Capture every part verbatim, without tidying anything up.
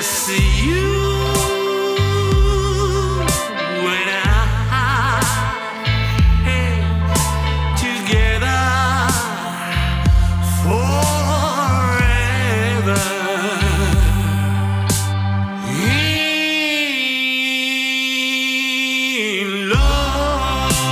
miss you when I am together forever. In love.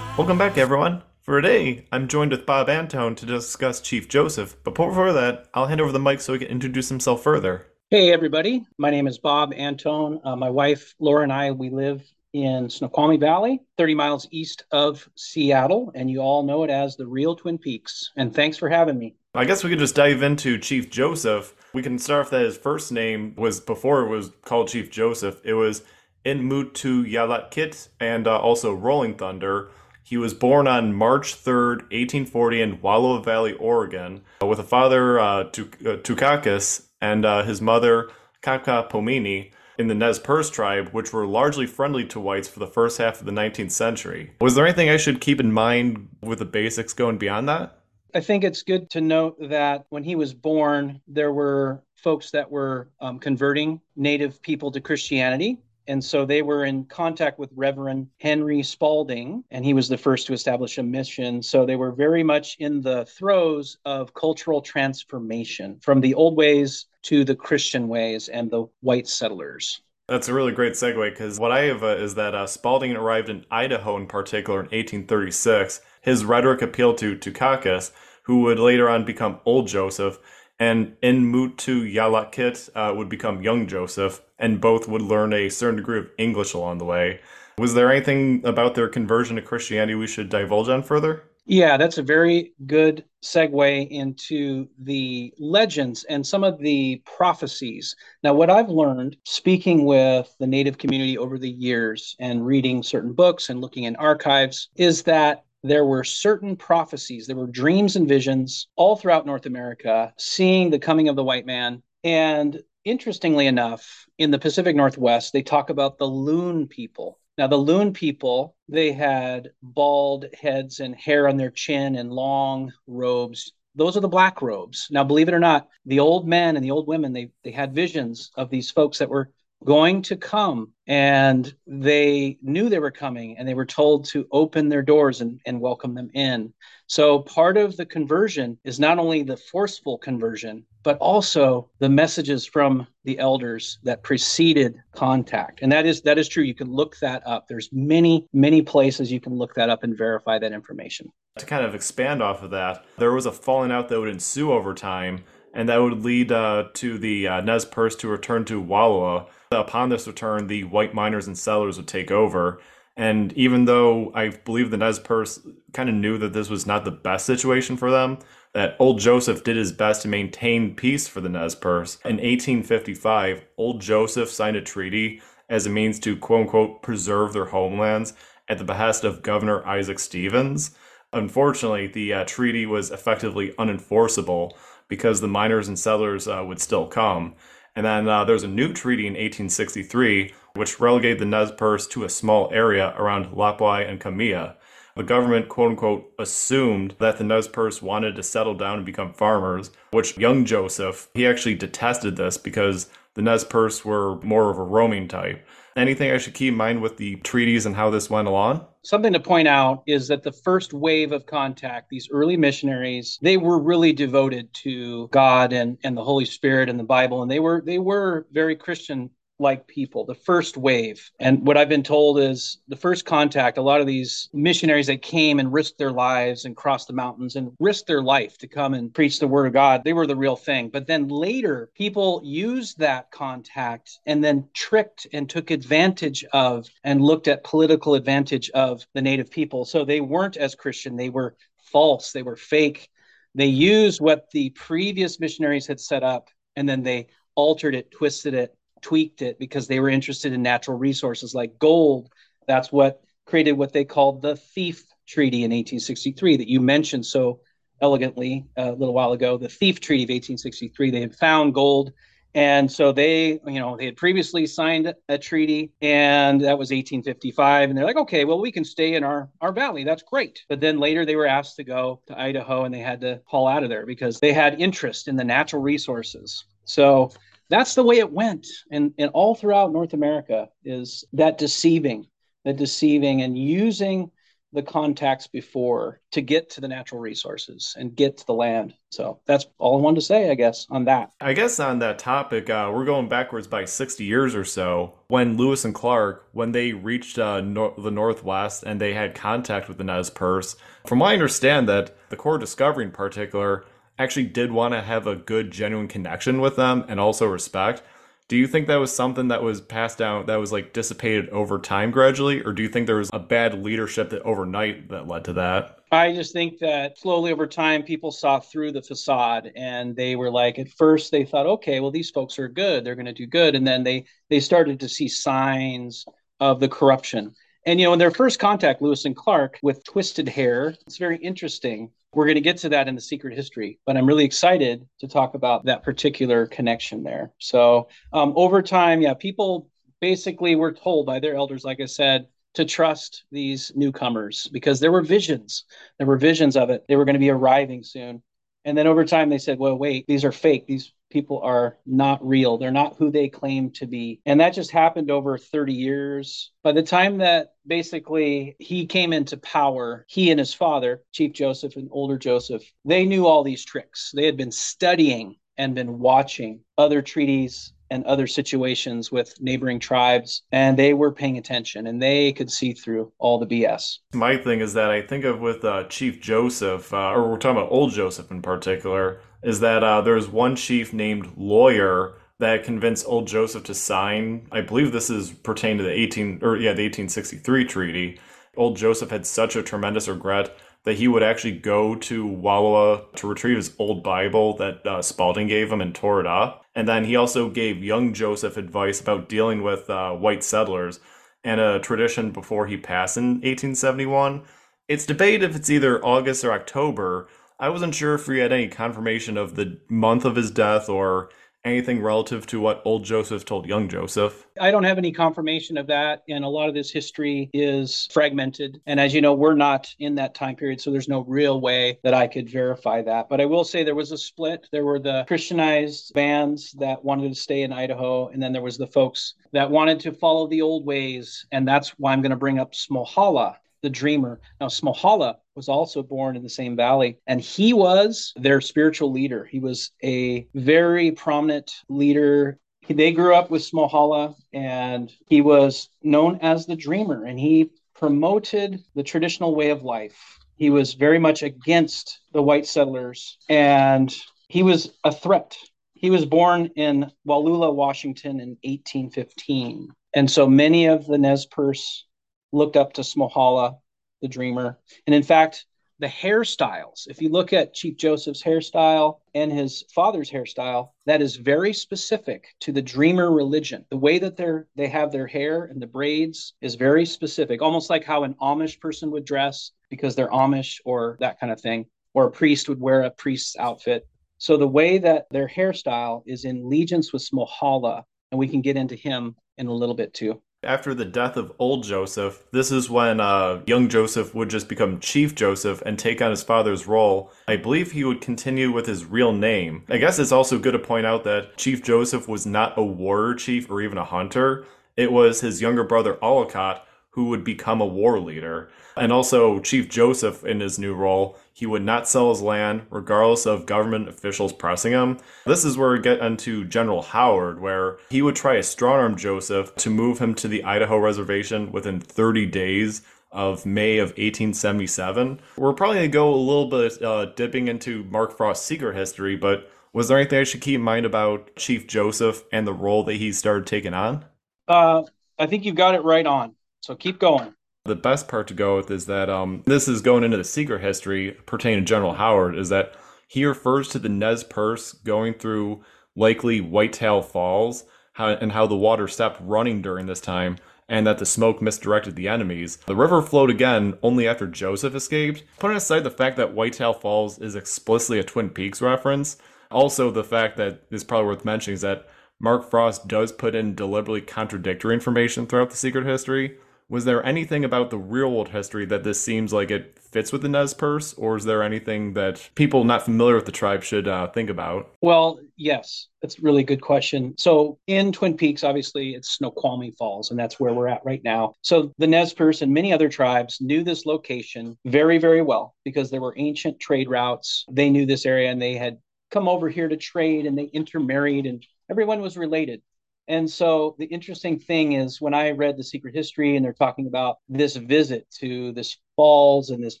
Welcome back, everyone. For today, I'm joined with Bob Antone to discuss Chief Joseph, but before that, I'll hand over the mic so he can introduce himself further. Hey everybody, my name is Bob Antone. Uh, my wife, Laura, and I, we live in Snoqualmie Valley, thirty miles east of Seattle, and you all know it as the real Twin Peaks, and thanks for having me. I guess we could just dive into Chief Joseph. We can start off that his first name was, before it was called Chief Joseph, it was Inmutu Yalatkit, and uh, also Rolling Thunder. He was born on March third, eighteen forty in Wallowa Valley, Oregon, with a father, uh, Tuk- uh, Tukakis, and uh, his mother, Kakapomini, in the Nez Perce tribe, which were largely friendly to whites for the first half of the nineteenth century. Was there anything I should keep in mind with the basics going beyond that? I think it's good to note that when he was born, there were folks that were um, converting native people to Christianity. And so they were in contact with Reverend Henry Spaulding, and he was the first to establish a mission. So they were very much in the throes of cultural transformation from the old ways to the Christian ways and the white settlers. That's a really great segue, because what I have uh, is that uh, Spaulding arrived in Idaho in particular in eighteen thirty-six. His rhetoric appealed to Tukakis, who would later on become Old Joseph, and Inmutu Yalatkit uh, would become Young Joseph, and both would learn a certain degree of English along the way. Was there anything about their conversion to Christianity we should divulge on further? Yeah, that's a very good segue into the legends and some of the prophecies. Now, what I've learned speaking with the Native community over the years and reading certain books and looking in archives is that there were certain prophecies, there were dreams and visions all throughout North America, seeing the coming of the white man. And interestingly enough, in the Pacific Northwest, they talk about the Loon people. Now, the Loon people, they had bald heads and hair on their chin and long robes. Those are the black robes. Now, believe it or not, the old men and the old women, they they had visions of these folks that were going to come, and they knew they were coming, and they were told to open their doors and, and welcome them in. So part of the conversion is not only the forceful conversion, but also the messages from the elders that preceded contact. And that is that is true. You can look that up. There's many, many places you can look that up and verify that information. To kind of expand off of that, there was a falling out that would ensue over time, and that would lead uh, to the uh, Nez Perce to return to Wallowa. Upon this return, the white miners and settlers would take over. And even though I believe the Nez Perce kind of knew that this was not the best situation for them, that Old Joseph did his best to maintain peace for the Nez Perce. In eighteen fifty-five, Old Joseph signed a treaty as a means to, quote unquote, preserve their homelands at the behest of Governor Isaac Stevens. Unfortunately, the uh, treaty was effectively unenforceable because the miners and settlers uh, would still come. And then uh, there was a new treaty in eighteen sixty-three, which relegated the Nez Perce to a small area around Lapwai and Kamea. The government, quote-unquote, assumed that the Nez Perce wanted to settle down and become farmers, which Young Joseph, he actually detested this because the Nez Perce were more of a roaming type. Anything I should keep in mind with the treaties and how this went along? Something to point out is that the first wave of contact, these early missionaries, they were really devoted to God and, and the Holy Spirit and the Bible, and they were they were very Christian-like people, the first wave. And what I've been told is the first contact, a lot of these missionaries that came and risked their lives and crossed the mountains and risked their life to come and preach the word of God, they were the real thing. But then later, people used that contact and then tricked and took advantage of and looked at political advantage of the native people. So they weren't as Christian. They were false. They were fake. They used what the previous missionaries had set up, and then they altered it, twisted it, tweaked it because they were interested in natural resources like gold. That's what created what they called the Thief Treaty in eighteen sixty-three that you mentioned so elegantly a little while ago. The Thief Treaty of eighteen sixty-three, they had found gold And so they, you know, they had previously signed a treaty, and that was eighteen fifty-five. And they're like, okay, well, we can stay in our, our valley. That's great. But then later they were asked to go to Idaho, and they had to haul out of there because they had interest in the natural resources. So that's the way it went. And, and all throughout North America is that deceiving, that deceiving and using the contacts before to get to the natural resources and get to the land. So that's all I wanted to say, I guess, on that. I guess on that topic, uh, we're going backwards by sixty years or so when Lewis and Clark, when they reached uh, no- the Northwest and they had contact with the Nez Perce. From what I understand, that the core discovery in particular actually did want to have a good, genuine connection with them and also respect. Do you think that was something that was passed down, that was like dissipated over time gradually? Or do you think there was a bad leadership that overnight that led to that? I just think that slowly over time, people saw through the facade, and they were like, at first they thought, okay, well, these folks are good. They're going to do good. And then they, they started to see signs of the corruption. And, you know, in their first contact, Lewis and Clark with twisted hair, it's very interesting. We're going to get to that in the secret history, but I'm really excited to talk about that particular connection there. So um, over time, yeah, people basically were told by their elders, like I said, to trust these newcomers because there were visions. There were visions of it. They were going to be arriving soon. And then over time, they said, well, wait, these are fake. These people are not real. They're not who they claim to be. And that just happened over thirty years. By the time that basically he came into power, he and his father, Chief Joseph and older Joseph, they knew all these tricks. They had been studying and been watching other treaties and other situations with neighboring tribes, and they were paying attention, and they could see through all the B S. My thing is that I think of with uh, Chief Joseph, uh, or we're talking about old Joseph in particular, is that uh, there's one chief named Lawyer that convinced old Joseph to sign. I believe this is pertained to the eighteen or yeah the eighteen sixty-three treaty. Old Joseph had such a tremendous regret that he would actually go to Wallowa to retrieve his old Bible that uh, Spaulding gave him and tore it up. And then he also gave young Joseph advice about dealing with uh, white settlers and a tradition before he passed in eighteen seventy-one. It's debated if it's either August or October. I wasn't sure if we had any confirmation of the month of his death or anything relative to what old Joseph told young Joseph. I don't have any confirmation of that. And a lot of this history is fragmented. And as you know, we're not in that time period. So there's no real way that I could verify that. But I will say there was a split. There were the Christianized bands that wanted to stay in Idaho. And then there was the folks that wanted to follow the old ways. And that's why I'm going to bring up Smohalla, the dreamer. Now, Smohalla was also born in the same valley, and he was their spiritual leader. He was a very prominent leader. They grew up with Smohalla, and he was known as the dreamer, and he promoted the traditional way of life. He was very much against the white settlers, and he was a threat. He was born in Wallula, Washington in eighteen fifteen. And so many of the Nez Perce looked up to Smohalla, the dreamer. And in fact, the hairstyles, if you look at Chief Joseph's hairstyle and his father's hairstyle, that is very specific to the dreamer religion. The way that they're, they have their hair and the braids is very specific, almost like how an Amish person would dress because they're Amish or that kind of thing, or a priest would wear a priest's outfit. So the way that their hairstyle is in allegiance with Smohalla, and we can get into him in a little bit too. After the death of old Joseph, this is when uh, young Joseph would just become Chief Joseph and take on his father's role. I believe he would continue with his real name. I guess it's also good to point out that Chief Joseph was not a warrior chief or even a hunter. It was his younger brother, Olcott, who would become a war leader. And also Chief Joseph in his new role, he would not sell his land regardless of government officials pressing him. This is where we get into General Howard, where he would try to strong-arm Joseph to move him to the Idaho reservation within thirty days of May of eighteen seventy-seven. We're probably going to go a little bit uh, dipping into Mark Frost's secret history, but was there anything I should keep in mind about Chief Joseph and the role that he started taking on? Uh, I think you got it right on. So keep going. The best part to go with is that um, this is going into the secret history pertaining to General Howard, is that he refers to the Nez Perce going through likely Whitetail Falls how, and how the water stopped running during this time and that the smoke misdirected the enemies. The river flowed again only after Joseph escaped. Putting aside the fact that Whitetail Falls is explicitly a Twin Peaks reference, also the fact that is probably worth mentioning is that Mark Frost does put in deliberately contradictory information throughout the secret history. Was there anything about the real world history that this seems like it fits with the Nez Perce, or is there anything that people not familiar with the tribe should uh, think about? Well, yes, that's a really good question. So in Twin Peaks, obviously, it's Snoqualmie Falls, and that's where we're at right now. So the Nez Perce and many other tribes knew this location very, very well because there were ancient trade routes. They knew this area, and they had come over here to trade, and they intermarried, and everyone was related. And so the interesting thing is when I read the secret history and they're talking about this visit to this falls and this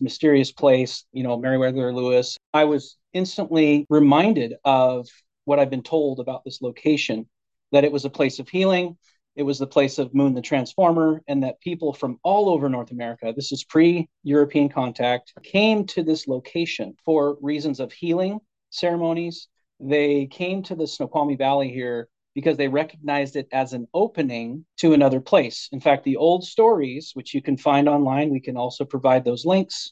mysterious place, you know, Meriwether Lewis, I was instantly reminded of what I've been told about this location, that it was a place of healing. It was the place of Moon the Transformer, and that people from all over North America, this is pre-European contact, came to this location for reasons of healing ceremonies. They came to the Snoqualmie Valley here because they recognized it as an opening to another place. In fact, the old stories, which you can find online, we can also provide those links,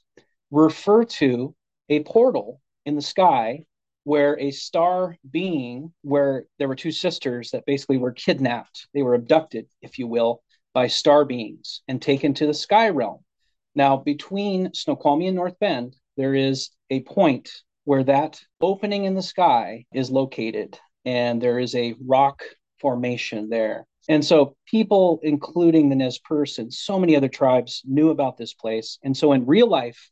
refer to a portal in the sky where a star being, where there were two sisters that basically were kidnapped. They were abducted, if you will, by star beings and taken to the sky realm. Now, between Snoqualmie and North Bend, there is a point where that opening in the sky is located. And there is a rock formation there. And so people, including the Nez Perce and so many other tribes, knew about this place. And so in real life,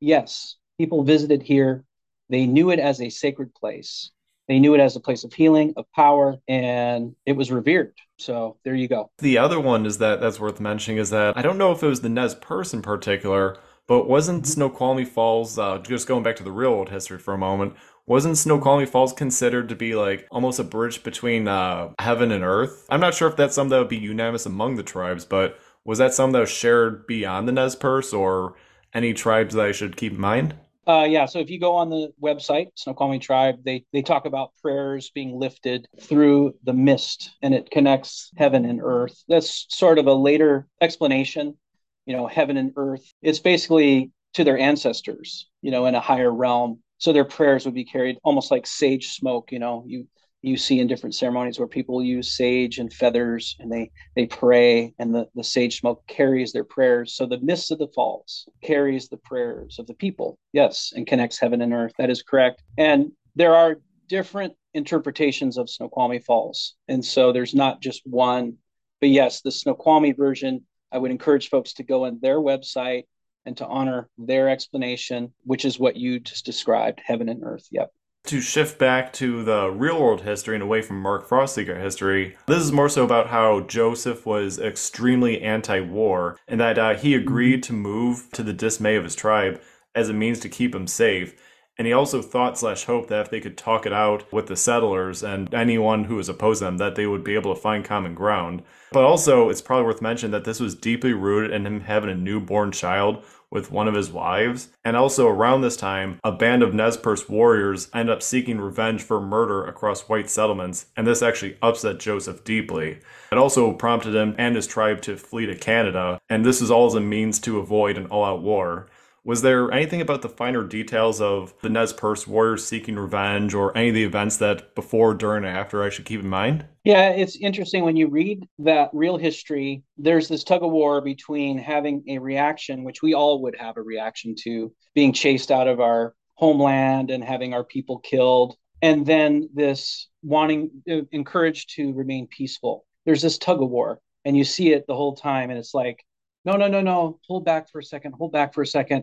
yes, people visited here. They knew it as a sacred place. They knew it as a place of healing, of power, and it was revered. So there you go. The other one is that that's worth mentioning is that I don't know if it was the Nez Perce in particular, but wasn't Snoqualmie Falls, uh, just going back to the real world history for a moment, wasn't Snoqualmie Falls considered to be like almost a bridge between uh, heaven and earth? I'm not sure if that's something that would be unanimous among the tribes, but was that something that was shared beyond the Nez Perce or any tribes that I should keep in mind? Uh, yeah, so if you go on the website, Snoqualmie Tribe, they, they talk about prayers being lifted through the mist, and it connects heaven and earth. That's sort of a later explanation, you know, heaven and earth. It's basically to their ancestors, you know, in a higher realm. So their prayers would be carried almost like sage smoke. You know, you you see in different ceremonies where people use sage and feathers and they they pray, and the, the sage smoke carries their prayers. So the mist of the falls carries the prayers of the people. Yes, and connects heaven and earth. That is correct. And there are different interpretations of Snoqualmie Falls. And so there's not just one. But yes, the Snoqualmie version, I would encourage folks to go on their website and to honor their explanation, which is what you just described, heaven and earth. Yep. To shift back to the real world history and away from Mark Frost's secret history, this is more so about how Joseph was extremely anti-war and that uh, he agreed to move to the dismay of his tribe as a means to keep him safe. And he also thought slash hoped that if they could talk it out with the settlers and anyone who was opposed to them, that they would be able to find common ground. But also, it's probably worth mentioning that this was deeply rooted in him having a newborn child with one of his wives. And also around this time, a band of Nez Perce warriors ended up seeking revenge for murder across white settlements, and this actually upset Joseph deeply. It also prompted him and his tribe to flee to Canada, and this was all as a means to avoid an all-out war. Was there anything about the finer details of the Nez Perce warriors seeking revenge or any of the events that before, during, and after I should keep in mind? Yeah, it's interesting when you read that real history, there's this tug of war between having a reaction, which we all would have a reaction to, being chased out of our homeland and having our people killed, and then this wanting, uh, encouraged to remain peaceful. There's this tug of war, and you see it the whole time, and it's like, no, no, no, no, hold back for a second, hold back for a second.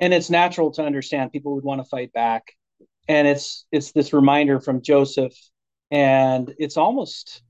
And it's natural to understand people would want to fight back. And it's it's this reminder from Joseph. And it's almost,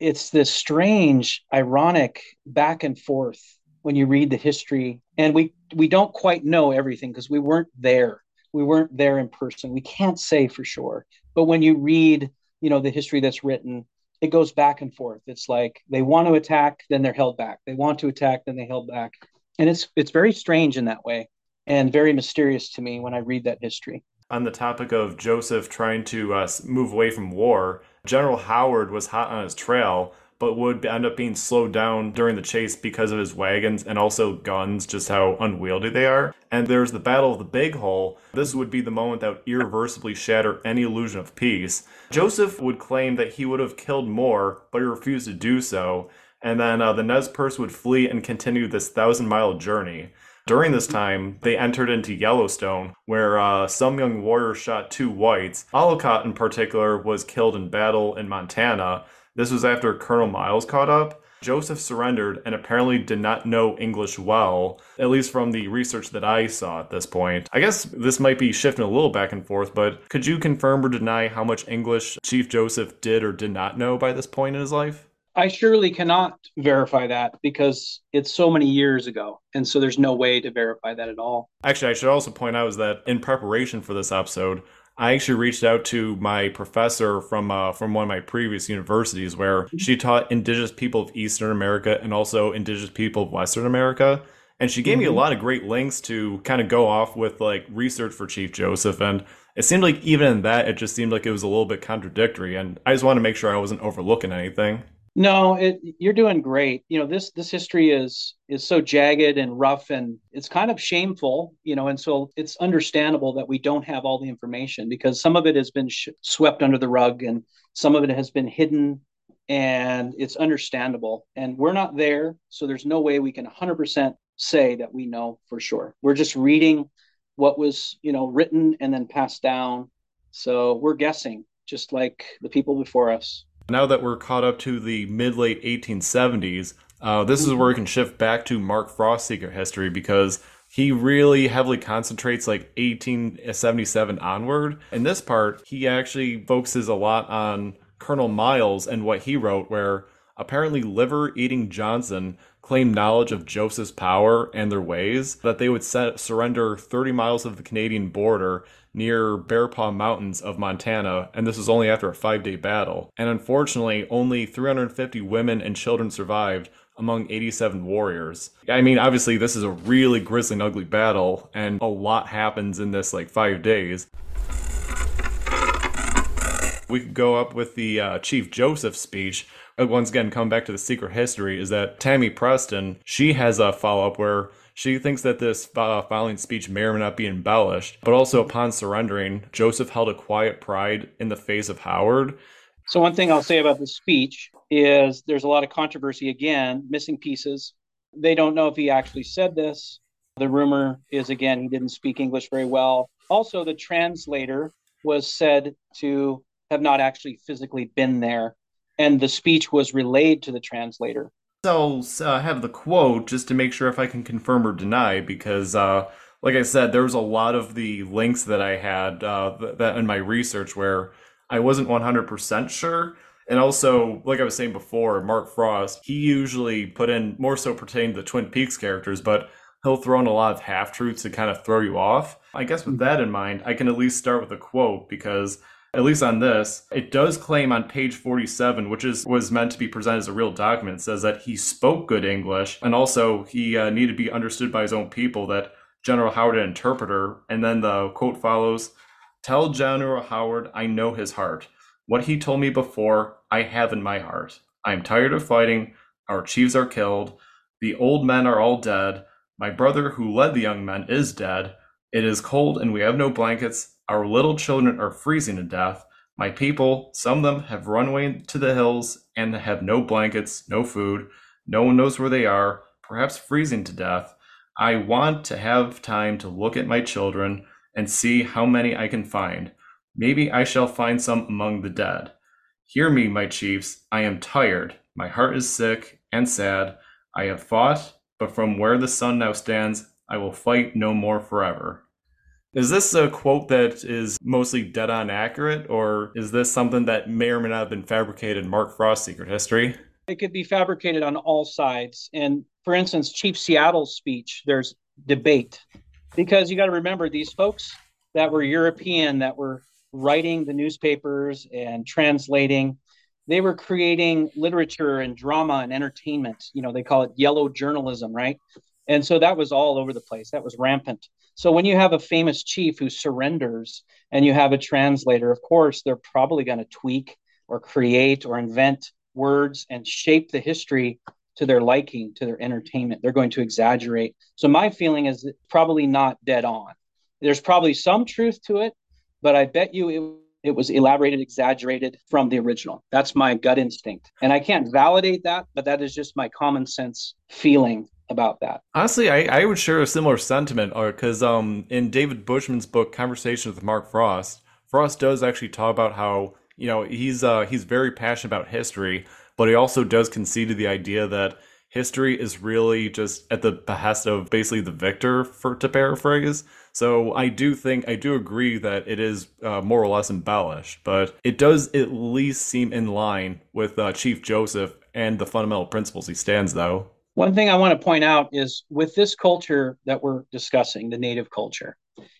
it's this strange, ironic back and forth when you read the history. And we, we don't quite know everything because we weren't there. We weren't there in person. We can't say for sure. But when you read, you know, the history that's written, it goes back and forth. It's like they want to attack, then they're held back. They want to attack, then they held back. And it's it's very strange in that way. And very mysterious to me when I read that history. On the topic of Joseph trying to uh, move away from war, General Howard was hot on his trail, but would end up being slowed down during the chase because of his wagons and also guns, just how unwieldy they are. And there's the Battle of the Big Hole. This would be the moment that would irreversibly shatter any illusion of peace. Joseph would claim that he would have killed more, but he refused to do so. And then uh, the Nez Perce would flee and continue this thousand-mile journey. During this time, they entered into Yellowstone, where uh, some young warrior shot two whites. Olcott, in particular, was killed in battle in Montana. This was after Colonel Miles caught up. Joseph surrendered and apparently did not know English well, at least from the research that I saw at this point. I guess this might be shifting a little back and forth, but could you confirm or deny how much English Chief Joseph did or did not know by this point in his life? I surely cannot verify that because it's so many years ago. And so there's no way to verify that at all. Actually, I should also point out is that in preparation for this episode, I actually reached out to my professor from uh, from one of my previous universities where she taught indigenous people of Eastern America and also indigenous people of Western America. And she gave mm-hmm. me a lot of great links to kind of go off with like research for Chief Joseph. And it seemed like even in that, it just seemed like it was a little bit contradictory. And I just want to make sure I wasn't overlooking anything. No, it, you're doing great. You know, this this history is is so jagged and rough, and it's kind of shameful, you know, and so it's understandable that we don't have all the information because some of it has been sh- swept under the rug and some of it has been hidden, and it's understandable. And we're not there, so there's no way we can one hundred percent say that we know for sure. We're just reading what was, you know, written and then passed down. So we're guessing, just like the people before us. Now that we're caught up to the mid-late eighteen seventies, uh, this is where we can shift back to Mark Frost's secret history because he really heavily concentrates like eighteen seventy-seven onward. In this part, he actually focuses a lot on Colonel Miles and what he wrote, where apparently liver-eating Johnson claimed knowledge of Joseph's power and their ways, that they would set, surrender thirty miles of the Canadian border near Bearpaw Mountains of Montana, and this was only after a five-day battle. And unfortunately, only three hundred fifty women and children survived among eighty-seven warriors. I mean, obviously, this is a really grisly and ugly battle, and a lot happens in this, like, five days. We could go up with the uh, Chief Joseph speech. Once again, come back to the secret history, is that Tammy Preston, she has a follow-up where she thinks that this uh, filing speech may or may not be embellished, but also upon surrendering, Joseph held a quiet pride in the face of Howard. So one thing I'll say about this speech is there's a lot of controversy, again, missing pieces. They don't know if he actually said this. The rumor is, again, he didn't speak English very well. Also, the translator was said to have not actually physically been there, and the speech was relayed to the translator. So I uh, have the quote just to make sure if I can confirm or deny, because uh, like I said, there was a lot of the links that I had uh, th- that in my research where I wasn't one hundred percent sure. And also, like I was saying before, Mark Frost, he usually put in more so pertaining to the Twin Peaks characters, but he'll throw in a lot of half-truths to kind of throw you off. I guess with that in mind, I can at least start with a quote because at least on this, it does claim on page forty-seven, which is was meant to be presented as a real document, it says that he spoke good English, and also he uh, needed to be understood by his own people, that General Howard an interpreter, and then the quote follows, "Tell General Howard I know his heart. What he told me before, I have in my heart. I'm tired of fighting. Our chiefs are killed. The old men are all dead. My brother who led the young men is dead. It is cold and we have no blankets. Our little children are freezing to death. My people, some of them have run away to the hills and have no blankets, no food. No one knows where they are, perhaps freezing to death. I want to have time to look at my children and see how many I can find. Maybe I shall find some among the dead. Hear me, my chiefs. I am tired. My heart is sick and sad. I have fought, but from where the sun now stands, I will fight no more forever." Is this a quote that is mostly dead-on accurate, or is this something that may or may not have been fabricated in Mark Frost's secret history? It could be fabricated on all sides. And for instance, Chief Seattle's speech, there's debate. Because you got to remember, these folks that were European, that were writing the newspapers and translating, they were creating literature and drama and entertainment. You know, they call it yellow journalism, right? And so that was all over the place. That was rampant. So when you have a famous chief who surrenders and you have a translator, of course, they're probably going to tweak or create or invent words and shape the history to their liking, to their entertainment. They're going to exaggerate. So my feeling is probably not dead on. There's probably some truth to it, but I bet you it It was elaborated, exaggerated from the original. That's my gut instinct. And I can't validate that, but that is just my common sense feeling about that. Honestly, I, I would share a similar sentiment, or because um, in David Bushman's book, Conversations with Mark Frost, Frost does actually talk about how, you know, he's uh, he's very passionate about history, but he also does concede to the idea that history is really just at the behest of basically the victor, for to paraphrase. So I do think, I do agree that it is uh, more or less embellished, but it does at least seem in line with uh, Chief Joseph and the fundamental principles he stands, though. One thing I want to point out is with this culture that we're discussing, the native culture,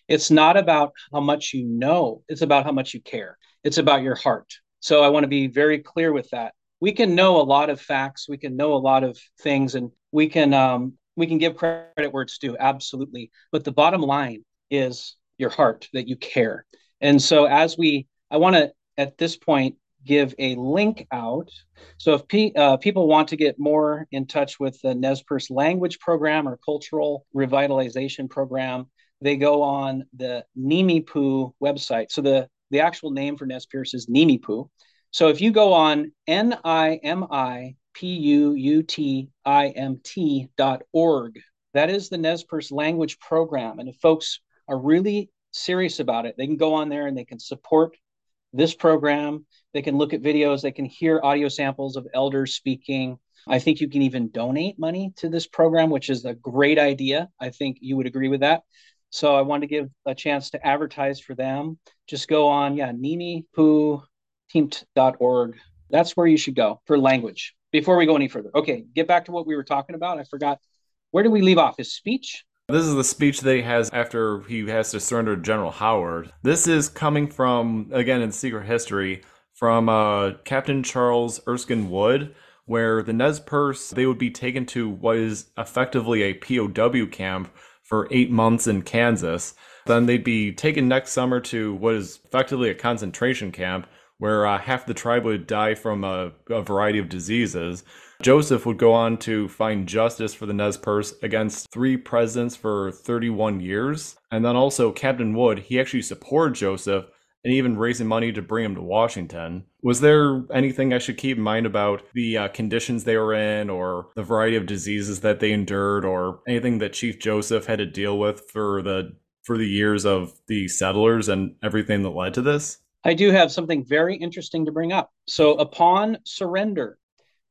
it's not about how much you know, it's about how much you care. It's about your heart. So I want to be very clear with that. We can know a lot of facts, we can know a lot of things, and we can... Um, We can give credit where it's due, absolutely. But the bottom line is your heart, that you care. And so as we, I want to, at this point, give a link out. So if pe- uh, people want to get more in touch with the Nez Perce language program or cultural revitalization program, they go on the Nimiipuu website. So the, the actual name for Nez Perce is Nimiipuu. So if you go on N I M I P U U T I M T dot org. That is the Nez Perce language program. And if folks are really serious about it, they can go on there and they can support this program. They can look at videos. They can hear audio samples of elders speaking. I think you can even donate money to this program, which is a great idea. I think you would agree with that. So I want to give a chance to advertise for them. Just go on, yeah, nimiipuu dot org. That's where you should go for language. Before we go any further, okay, get back to what we were talking about. I forgot. Where did we leave off? His speech? This is the speech that he has after he has to surrender to General Howard. This is coming from, again, in Secret History, from uh, Captain Charles Erskine Wood, where the Nez Perce, they would be taken to what is effectively a P O W camp for eight months in Kansas. Then they'd be taken next summer to what is effectively a concentration camp, where uh, half the tribe would die from a, a variety of diseases. Joseph would go on to find justice for the Nez Perce against three presidents for thirty-one years. And then also Captain Wood, he actually supported Joseph and even raising money to bring him to Washington. Was there anything I should keep in mind about the uh, conditions they were in, or the variety of diseases that they endured, or anything that Chief Joseph had to deal with for the for the years of the settlers and everything that led to this? I do have something very interesting to bring up. So upon surrender.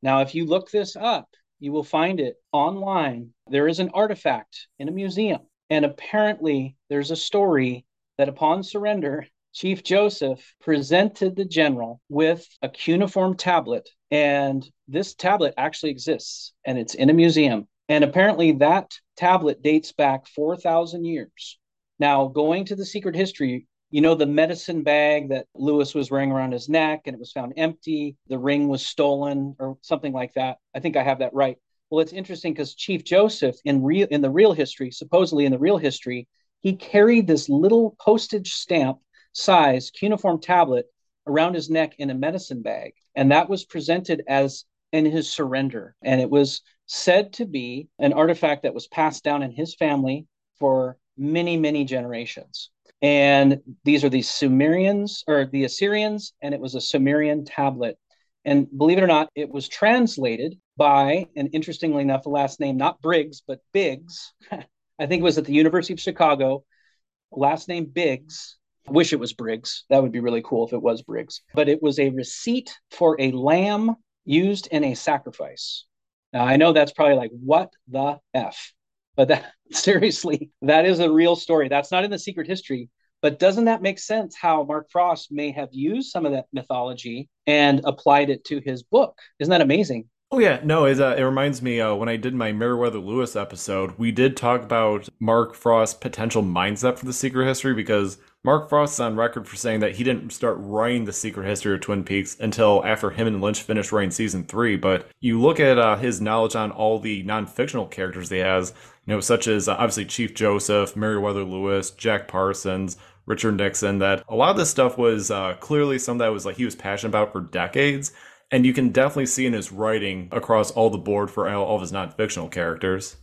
Now, if you look this up, you will find it online. There is an artifact in a museum. And apparently there's a story that upon surrender, Chief Joseph presented the general with a cuneiform tablet. And this tablet actually exists, and it's in a museum. And apparently that tablet dates back four thousand years. Now, going to the Secret History, you know, the medicine bag that Lewis was wearing around his neck, and it was found empty. The ring was stolen or something like that. I think I have that right. Well, it's interesting because Chief Joseph in real in the real history, supposedly in the real history, he carried this little postage stamp size cuneiform tablet around his neck in a medicine bag. And that was presented as in his surrender. And it was said to be an artifact that was passed down in his family for many, many generations. And these are the Sumerians or the Assyrians, and it was a Sumerian tablet. And believe it or not, it was translated by, and interestingly enough, the last name, not Briggs, but Biggs. I think it was at the University of Chicago, last name Biggs. I wish it was Briggs. That would be really cool if it was Briggs. But it was a receipt for a lamb used in a sacrifice. Now, I know that's probably like, what the F? But that, seriously, that is a real story. That's not in the Secret History. But doesn't that make sense how Mark Frost may have used some of that mythology and applied it to his book? Isn't that amazing? Oh, yeah. No, it, uh, it reminds me uh, when I did my Meriwether Lewis episode, we did talk about Mark Frost's potential mindset for the Secret History, because Mark Frost is on record for saying that he didn't start writing the Secret History of Twin Peaks until after him and Lynch finished writing season three. But you look at uh, his knowledge on all the non-fictional characters he has, you know, such as uh, obviously Chief Joseph, Meriwether Lewis, Jack Parsons, Richard Nixon, that a lot of this stuff was uh, clearly something that was like he was passionate about for decades. And you can definitely see in his writing across all the board for all of his non-fictional characters.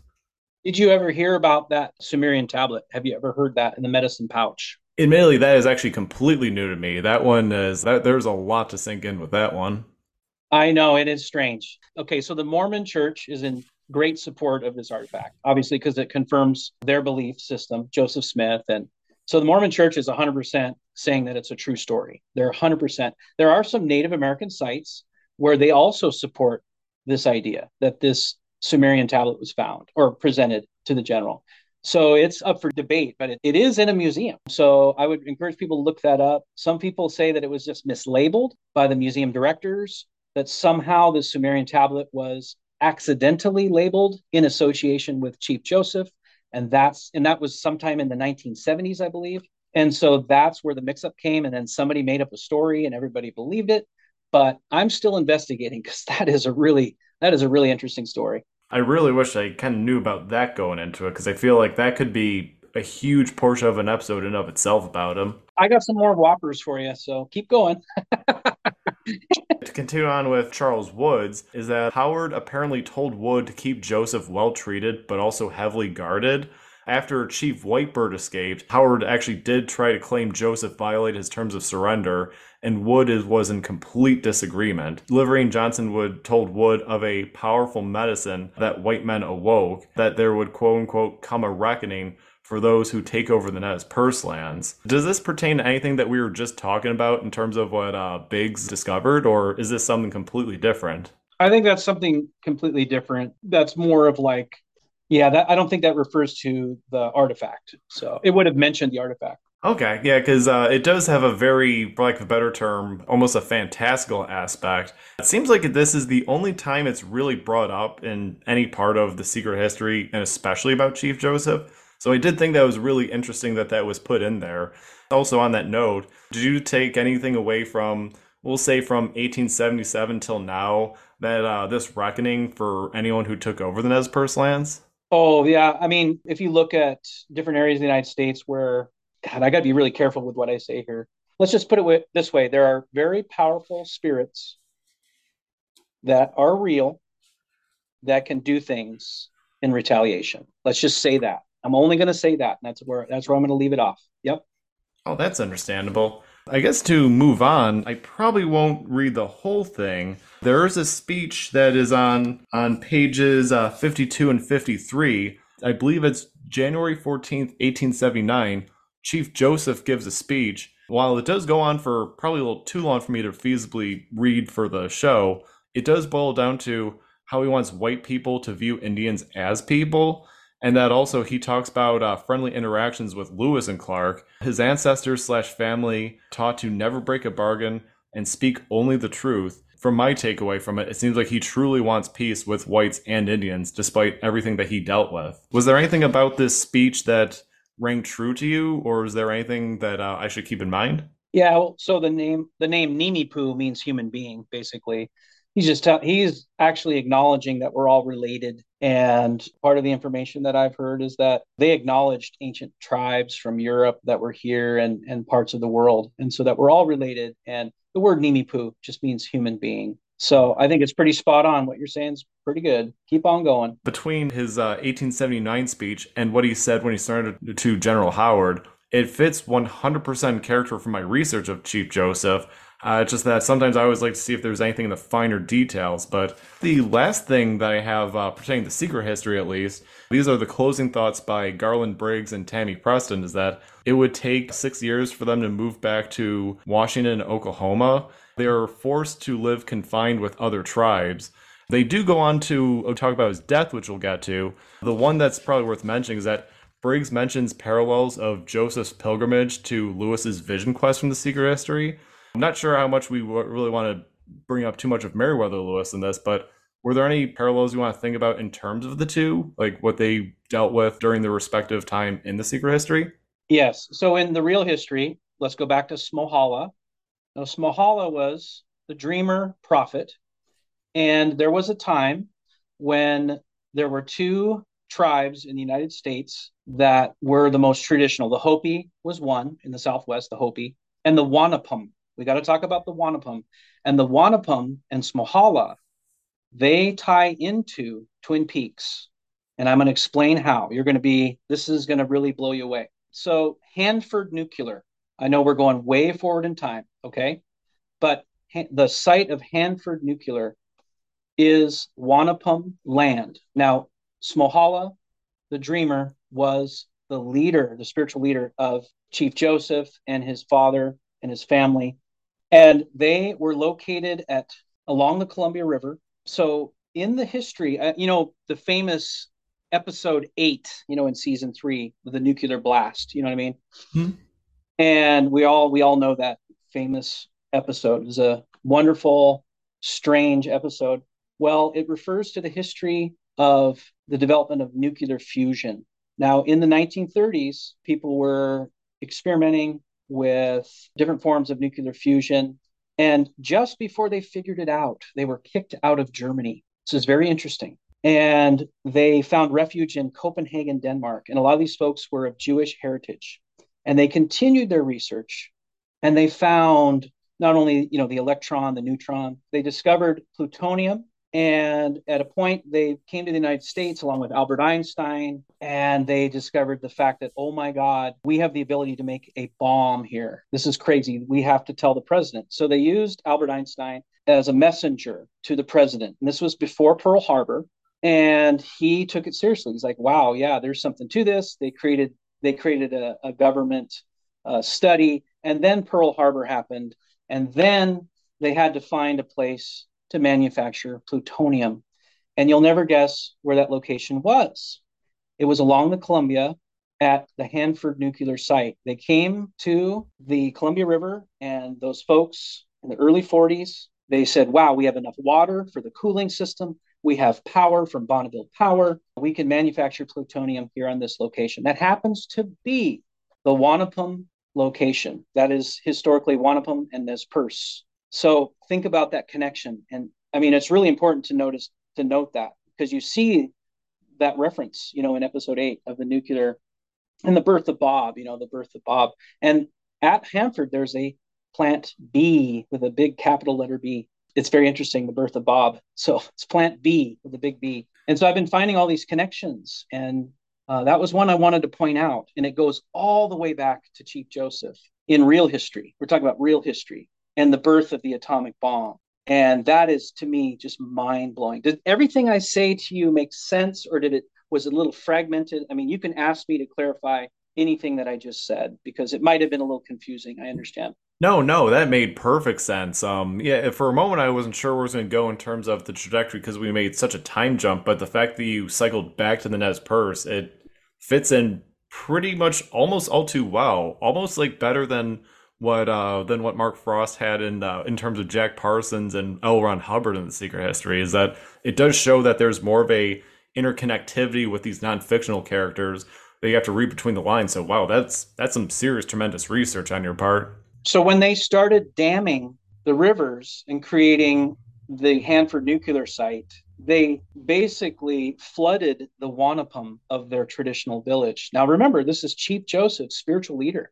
Did you ever hear about that Sumerian tablet? Have you ever heard that in the medicine pouch? Admittedly, that is actually completely new to me. That one is, that, there's a lot to sink in with that one. I know, it is strange. Okay, so the Mormon Church is in great support of this artifact, obviously, because it confirms their belief system, Joseph Smith. And so the Mormon Church is one hundred percent saying that it's a true story. They're one hundred percent. There are some Native American sites where they also support this idea that this Sumerian tablet was found or presented to the general. So it's up for debate, but it, it is in a museum. So I would encourage people to look that up. Some people say that it was just mislabeled by the museum directors, that somehow the Sumerian tablet was accidentally labeled in association with Chief Joseph. And that's and that was sometime in the nineteen seventies, I believe. And so that's where the mix-up came. And then somebody made up a story and everybody believed it. But I'm still investigating because that is a really that is a really interesting story. I really wish I kind of knew about that going into it because I feel like that could be a huge portion of an episode in and of itself about him. I got some more whoppers for you, so keep going. To continue on with Charles Woods, is that Howard apparently told Wood to keep Joseph well-treated but also heavily guarded. After Chief Whitebird escaped, Howard actually did try to claim Joseph violated his terms of surrender, and Wood is, was in complete disagreement. Livering Johnson would told Wood of a powerful medicine that white men awoke, that there would quote-unquote come a reckoning for those who take over the Nez Perce lands. Does this pertain to anything that we were just talking about in terms of what uh, Biggs discovered, or is this something completely different? I think that's something completely different. That's more of like, yeah, that, I don't think that refers to the artifact. So it would have mentioned the artifact. Okay, yeah, because uh, it does have a very, for lack of a better term, almost a fantastical aspect. It seems like this is the only time it's really brought up in any part of the secret history, and especially about Chief Joseph. So I did think that was really interesting that that was put in there. Also on that note, did you take anything away from, we'll say from eighteen seventy-seven till now, that uh, this reckoning for anyone who took over the Nez Perce lands? Oh, yeah. I mean, if you look at different areas of the United States where, God, I got to be really careful with what I say here. Let's just put it this way. There are very powerful spirits that are real, that can do things in retaliation. Let's just say that. I'm only going to say that. That's where that's where I'm going to leave it off. Yep. Oh, that's understandable. I guess to move on, I probably won't read the whole thing. There is a speech that is on on pages uh, fifty-two and fifty-three. I believe it's January fourteenth, eighteen seventy-nine. Chief Joseph gives a speech. While it does go on for probably a little too long for me to feasibly read for the show, it does boil down to how he wants white people to view Indians as people. And that also he talks about uh, friendly interactions with Lewis and Clark, his ancestors slash family taught to never break a bargain and speak only the truth. From my takeaway from it, it seems like he truly wants peace with whites and Indians, despite everything that he dealt with. Was there anything about this speech that rang true to you, or is there anything that uh, I should keep in mind? Yeah, well, so the name the name Nimipu means human being, basically. He's just t- he's actually acknowledging that we're all related. And part of the information that I've heard is that they acknowledged ancient tribes from Europe that were here and, and parts of the world. And so that we're all related. And the word Nimipu just means human being. So I think it's pretty spot on. What you're saying is pretty good. Keep on going. Between his uh, eighteen seventy-nine speech and what he said when he started to General Howard, it fits one hundred percent character from my research of Chief Joseph. Uh, it's just that sometimes I always like to see if there's anything in the finer details. But the last thing that I have uh, pertaining to secret history, at least, these are the closing thoughts by Garland Briggs and Tammy Preston, is that it would take six years for them to move back to Washington and Oklahoma. They are forced to live confined with other tribes. They do go on to talk about his death, which we'll get to. The one that's probably worth mentioning is that Briggs mentions parallels of Joseph's pilgrimage to Lewis's vision quest from the secret history. I'm not sure how much we really want to bring up too much of Meriwether Lewis in this, but were there any parallels you want to think about in terms of the two, like what they dealt with during their respective time in the secret history? Yes. So in the real history, let's go back to Smohalla. Now, Smohalla was the dreamer prophet, and there was a time when there were two tribes in the United States that were the most traditional. The Hopi was one in the Southwest, the Hopi, and the Wanapum We got to talk about the Wanapum. And the Wanapum and Smohalla, they tie into Twin Peaks. And I'm going to explain how. You're going to be, this is going to really blow you away. So Hanford Nuclear, I know we're going way forward in time, okay? But the site of Hanford Nuclear is Wanapum land. Now, Smohalla, the dreamer, was the leader, the spiritual leader of Chief Joseph and his father and his family. And they were located at along the Columbia River. So in the history, uh, you know, the famous episode eight, you know, in season three, the nuclear blast, you know what I mean? Mm-hmm. And we all we all know that famous episode. It was a wonderful, strange episode. Well, it refers to the history of the development of nuclear fusion. Now, in the nineteen thirties, people were experimenting with different forms of nuclear fusion. And just before they figured it out, they were kicked out of Germany. This is very interesting. And they found refuge in Copenhagen, Denmark. And a lot of these folks were of Jewish heritage. And they continued their research. And they found not only, you know, the electron, the neutron, they discovered plutonium. And at a point, they came to the United States along with Albert Einstein, and they discovered the fact that, oh, my God, we have the ability to make a bomb here. This is crazy. We have to tell the president. So they used Albert Einstein as a messenger to the president. And this was before Pearl Harbor. And he took it seriously. He's like, wow, yeah, there's something to this. They created they created a, a government uh, study. And then Pearl Harbor happened. And then they had to find a place to manufacture plutonium. And you'll never guess where that location was. It was along the Columbia at the Hanford Nuclear site. They came to the Columbia River, and those folks in the early forties, they said, wow, we have enough water for the cooling system. We have power from Bonneville Power. We can manufacture plutonium here on this location. That happens to be the Wanapum location. That is historically Wanapum and Nez Perce. So think about that connection. And I mean, it's really important to notice, to note that, because you see that reference, you know, in episode eight of the nuclear and the birth of Bob, you know, the birth of Bob. And at Hanford, there's a Plant B with a big capital letter B. It's very interesting, the birth of Bob. So it's Plant B with a big B. And so I've been finding all these connections. And uh, that was one I wanted to point out. And it goes all the way back to Chief Joseph in real history. We're talking about real history. And the birth of the atomic bomb. And that is, to me, just mind-blowing. Did everything I say to you make sense, or did it was it a little fragmented? I mean, you can ask me to clarify anything that I just said, because it might have been a little confusing. I understand. No, no, that made perfect sense. Um, yeah, for a moment, I wasn't sure where it was going to go in terms of the trajectory, because we made such a time jump. But the fact that you cycled back to the Nez Perce, it fits in pretty much almost all too well, almost like better than... What uh than what Mark Frost had in uh, in terms of Jack Parsons and L. Ron Hubbard in The Secret History, is that it does show that there's more of a interconnectivity with these non-fictional characters that you have to read between the lines. So wow, that's that's some serious, tremendous research on your part. So when they started damming the rivers and creating the Hanford Nuclear site, they basically flooded the Wanapum of their traditional village. Now remember, this is Chief Joseph, spiritual leader,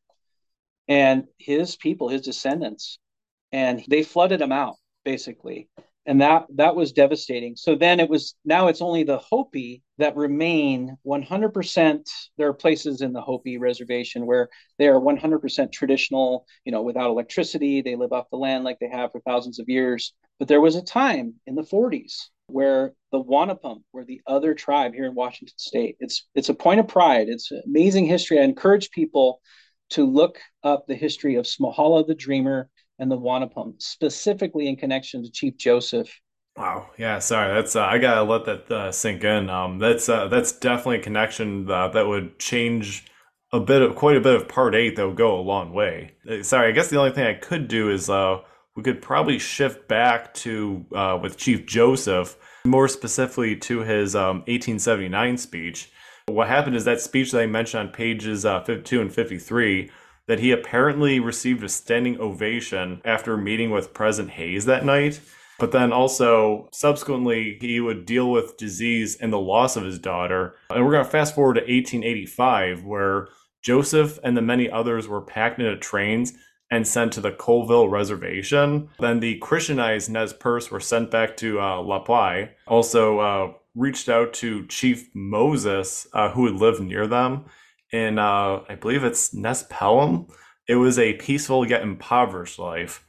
and his people, his descendants, and they flooded them out, basically. And that that was devastating. So then it was, now it's only the Hopi that remain one hundred percent. There are places in the Hopi reservation where they are one hundred percent traditional, you know, without electricity. They live off the land like they have for thousands of years. But there was a time in the forties where the Wanapum were the other tribe here in Washington State. It's, it's a point of pride. It's amazing history. I encourage people to look up the history of Smohalla the Dreamer and the Wanapum, specifically in connection to Chief Joseph. Wow, yeah, sorry, that's uh, I gotta let that uh, sink in. Um, that's uh, that's definitely a connection uh, that would change a bit of quite a bit of part eight. That would go a long way. Uh, sorry, I guess the only thing I could do is uh, we could probably shift back to uh, with Chief Joseph, more specifically to his um, eighteen seventy-nine speech. What happened is that speech that I mentioned on pages uh, fifty-two and fifty-three, that he apparently received a standing ovation after meeting with President Hayes that night. But then also, subsequently, he would deal with disease and the loss of his daughter. And we're going to fast forward to eighteen eighty-five, where Joseph and the many others were packed into trains and sent to the Colville Reservation. Then the Christianized Nez Perce were sent back to uh, Lapwai, also uh, reached out to Chief Moses, uh, who had lived near them in, uh, I believe it's Nez Pelham. It was a peaceful yet impoverished life.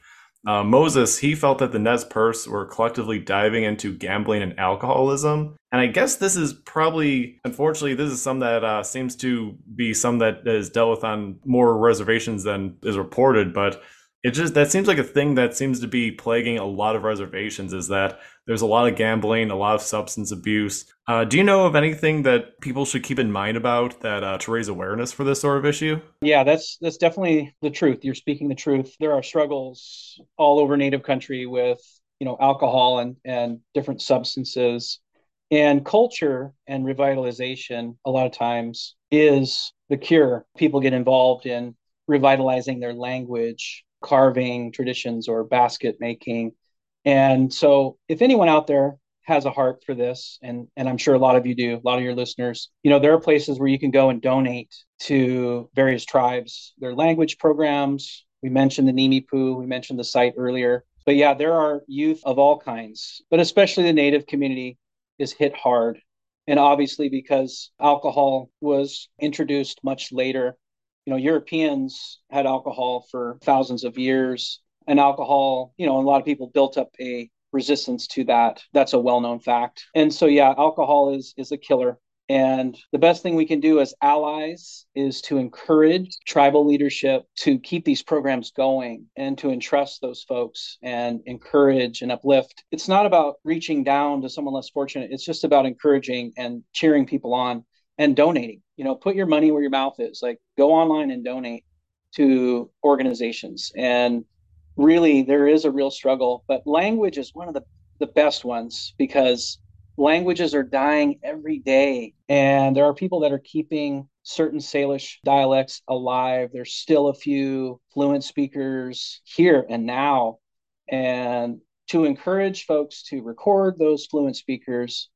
Uh, Moses, he felt that the Nez Perce were collectively diving into gambling and alcoholism. And I guess this is probably, unfortunately, this is some that uh, seems to be some that is dealt with on more reservations than is reported. But it just, that seems like a thing that seems to be plaguing a lot of reservations, is that there's a lot of gambling, a lot of substance abuse. Uh, do you know of anything that people should keep in mind about that uh, to raise awareness for this sort of issue? Yeah, that's that's definitely the truth. You're speaking the truth. There are struggles all over Native country with, you know, alcohol and, and different substances. And culture and revitalization a lot of times is the cure. People get involved in revitalizing their language, carving traditions, or basket making. And so if anyone out there has a heart for this, and, and I'm sure a lot of you do, a lot of your listeners, you know, there are places where you can go and donate to various tribes, their language programs. We mentioned the Nimiipuu, we mentioned the site earlier. But yeah, there are youth of all kinds, but especially the Native community is hit hard. And obviously, because alcohol was introduced much later, you know, Europeans had alcohol for thousands of years, and alcohol, you know, a lot of people built up a resistance to that. That's a well-known fact. And so, yeah, alcohol is, is a killer. And the best thing we can do as allies is to encourage tribal leadership to keep these programs going and to entrust those folks and encourage and uplift. It's not about reaching down to someone less fortunate. It's just about encouraging and cheering people on and donating. You know, put your money where your mouth is. Like, go online and donate to organizations. And really, there is a real struggle. But language is one of the, the best ones, because languages are dying every day, and there are people that are keeping certain Salish dialects alive. There's still a few fluent speakers here and now, and to encourage folks to record those fluent speakers,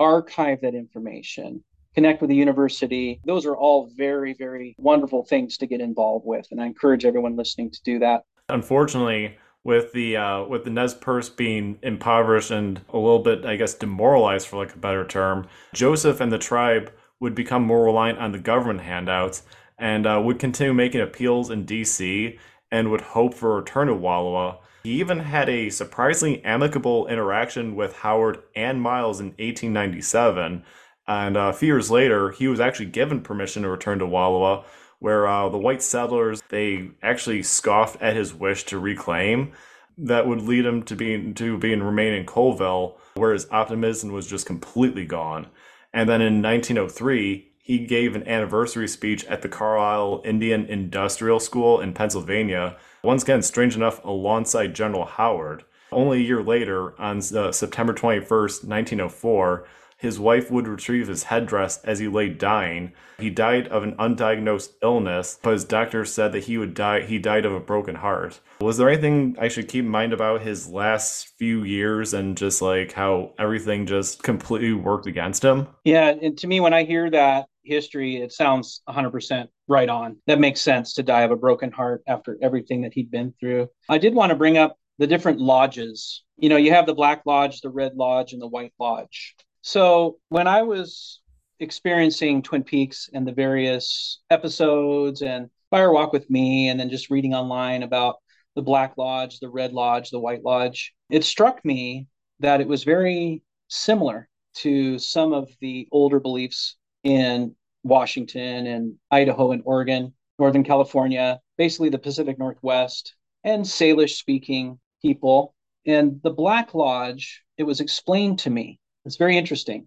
archive that information, connect with the university. Those are all very, very wonderful things to get involved with, and I encourage everyone listening to do that. Unfortunately, with the uh, with the Nez Perce being impoverished and a little bit, I guess, demoralized, for like a better term, Joseph and the tribe would become more reliant on the government handouts, and uh, would continue making appeals in D C and would hope for a return to Wallowa. He even had a surprisingly amicable interaction with Howard and Miles in eighteen ninety-seven, and uh, a few years later, he was actually given permission to return to Wallowa, where uh, the white settlers, they actually scoffed at his wish to reclaim. That would lead him to being to being remain in Colville, where his optimism was just completely gone. And then in nineteen oh three, he gave an anniversary speech at the Carlisle Indian Industrial School in Pennsylvania, once again, strange enough, alongside General Howard. Only a year later, on uh, September twenty-first, nineteen oh four, his wife would retrieve his headdress as he lay dying. He died of an undiagnosed illness, but his doctor said that he would die. He died of a broken heart. Was there anything I should keep in mind about his last few years and just like how everything just completely worked against him? Yeah. And to me, when I hear that history, it sounds one hundred percent right on. That makes sense, to die of a broken heart after everything that he'd been through. I did want to bring up the different lodges. You know, you have the Black Lodge, the Red Lodge, and the White Lodge. So when I was experiencing Twin Peaks and the various episodes and Fire Walk with Me, and then just reading online about the Black Lodge, the Red Lodge, the White Lodge, it struck me that it was very similar to some of the older beliefs in Washington and Idaho and Oregon, Northern California, basically the Pacific Northwest, and Salish-speaking people. And the Black Lodge, it was explained to me, it's very interesting.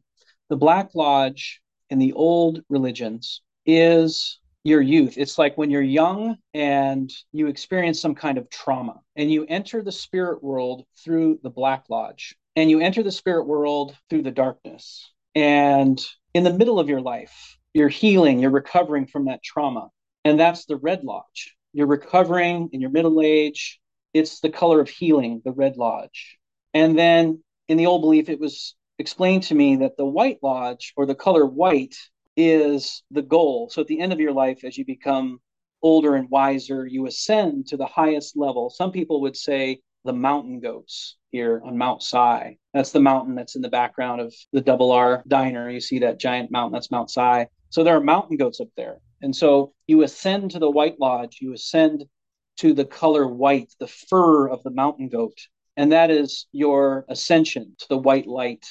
The Black Lodge in the old religions is your youth. It's like when you're young and you experience some kind of trauma, and you enter the spirit world through the Black Lodge, and you enter the spirit world through the darkness. And in the middle of your life, you're healing, you're recovering from that trauma. And that's the Red Lodge. You're recovering in your middle age. It's the color of healing, the Red Lodge. And then in the old belief, it was explained to me that the White Lodge, or the color white, is the goal. So at the end of your life, as you become older and wiser, you ascend to the highest level. Some people would say the mountain goats here on Mount Si. That's the mountain that's in the background of the Double R Diner. You see that giant mountain, that's Mount Si. So there are mountain goats up there. And so you ascend to the White Lodge, you ascend to the color white, the fur of the mountain goat. And that is your ascension to the white light.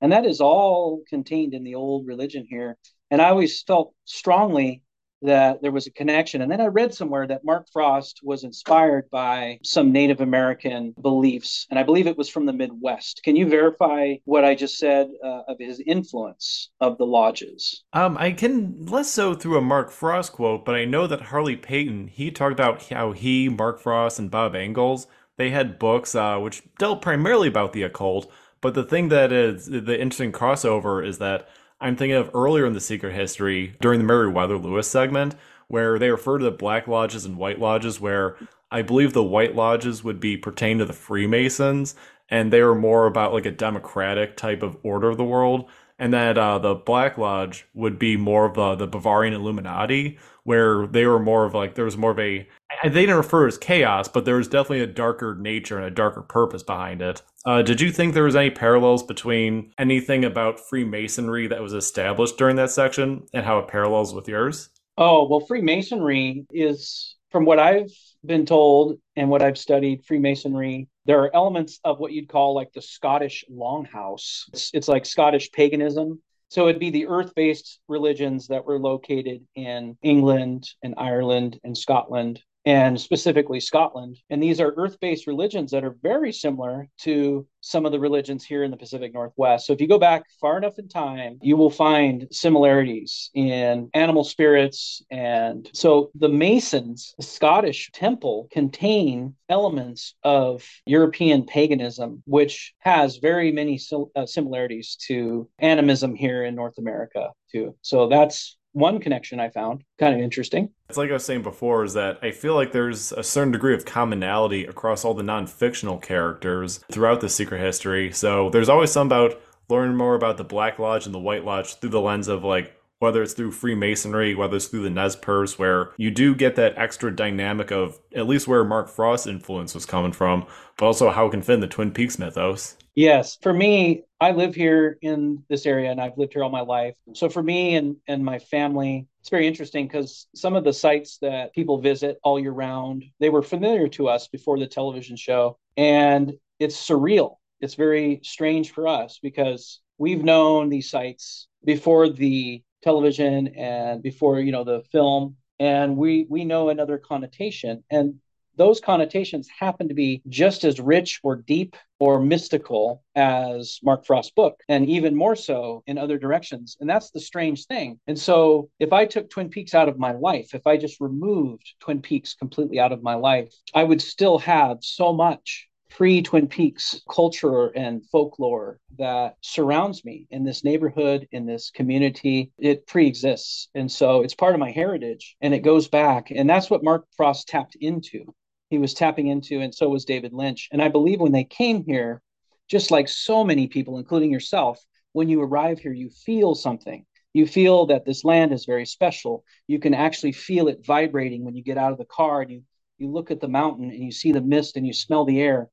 And that is all contained in the old religion here. And I always felt strongly that there was a connection. And then I read somewhere that Mark Frost was inspired by some Native American beliefs. And I believe it was from the Midwest. Can you verify what I just said uh, of his influence of the lodges? Um, I can less so through a Mark Frost quote, but I know that Harley Payton, he talked about how he, Mark Frost, and Bob Engels, they had books uh, which dealt primarily about the occult. But the thing that is the interesting crossover is that I'm thinking of earlier in the Secret History during the Meriwether Lewis segment, where they refer to the Black Lodges and White Lodges, where I believe the White Lodges would be pertain to the Freemasons, and they were more about like a democratic type of order of the world, and that uh, the Black Lodge would be more of the, the Bavarian Illuminati, where they were more of like, there was more of a, they didn't refer to it as chaos, but there was definitely a darker nature and a darker purpose behind it. Uh, did you think there was any parallels between anything about Freemasonry that was established during that section and how it parallels with yours? Oh, well, Freemasonry is, from what I've been told and what I've studied, Freemasonry, there are elements of what you'd call like the Scottish Longhouse. It's, it's like Scottish paganism. So it'd be the earth-based religions that were located in England and Ireland and Scotland, and specifically Scotland. And these are earth-based religions that are very similar to some of the religions here in the Pacific Northwest. So if you go back far enough in time, you will find similarities in animal spirits. And so the Masons, the Scottish temple, contain elements of European paganism, which has very many sil- uh, similarities to animism here in North America too. So that's one connection I found kind of interesting. It's like I was saying before, is that I feel like there's a certain degree of commonality across all the non-fictional characters throughout the Secret History. So there's always some about learning more about the Black Lodge and the White Lodge through the lens of like, whether it's through Freemasonry, whether it's through the Nez Perce, where you do get that extra dynamic of at least where Mark Frost's influence was coming from, but also how it can fit in the Twin Peaks mythos. Yes. For me, I live here in this area and I've lived here all my life. So for me and, and my family, it's very interesting because some of the sites that people visit all year round, they were familiar to us before the television show. And it's surreal. It's very strange for us because we've known these sites before the television and before, you know, the film. And we, we know another connotation. And those connotations happen to be just as rich or deep or mystical as Mark Frost's book, and even more so in other directions. And that's the strange thing. And so if I took Twin Peaks out of my life, if I just removed Twin Peaks completely out of my life, I would still have so much pre-Twin Peaks culture and folklore that surrounds me in this neighborhood, in this community. It pre-exists. And so it's part of my heritage and it goes back. And that's what Mark Frost tapped into. He was tapping into, and so was David Lynch. And I believe when they came here, just like so many people, including yourself, when you arrive here, you feel something. You feel that this land is very special. You can actually feel it vibrating when you get out of the car and you You look at the mountain and you see the mist and you smell the air.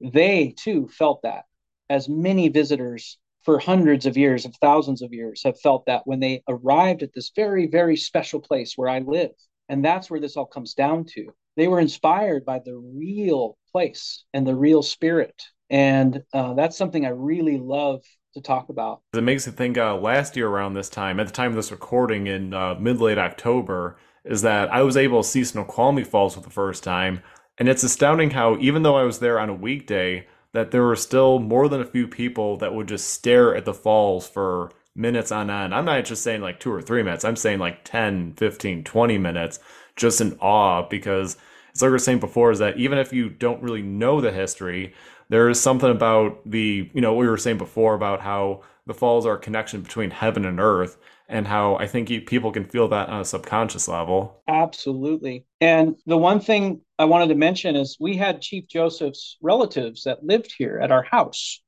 They too felt that, as many visitors for hundreds of years, of thousands of years have felt that when they arrived at this very, very special place where I live. And that's where this all comes down to. They were inspired by the real place and the real spirit. And uh, that's something I really love to talk about. It makes me think uh, last year around this time, at the time of this recording in uh, mid-late October, is that I was able to see Snoqualmie Falls for the first time. And it's astounding how, even though I was there on a weekday, that there were still more than a few people that would just stare at the falls for minutes on end. I'm not just saying like two or three minutes. I'm saying like ten, fifteen, twenty minutes, just in awe. Because it's like we were saying before, is that even if you don't really know the history, there is something about the, you know, what we were saying before about how the falls are a connection between heaven and earth, and how I think you, people can feel that on a subconscious level. Absolutely. And the one thing I wanted to mention is we had Chief Joseph's relatives that lived here at our house.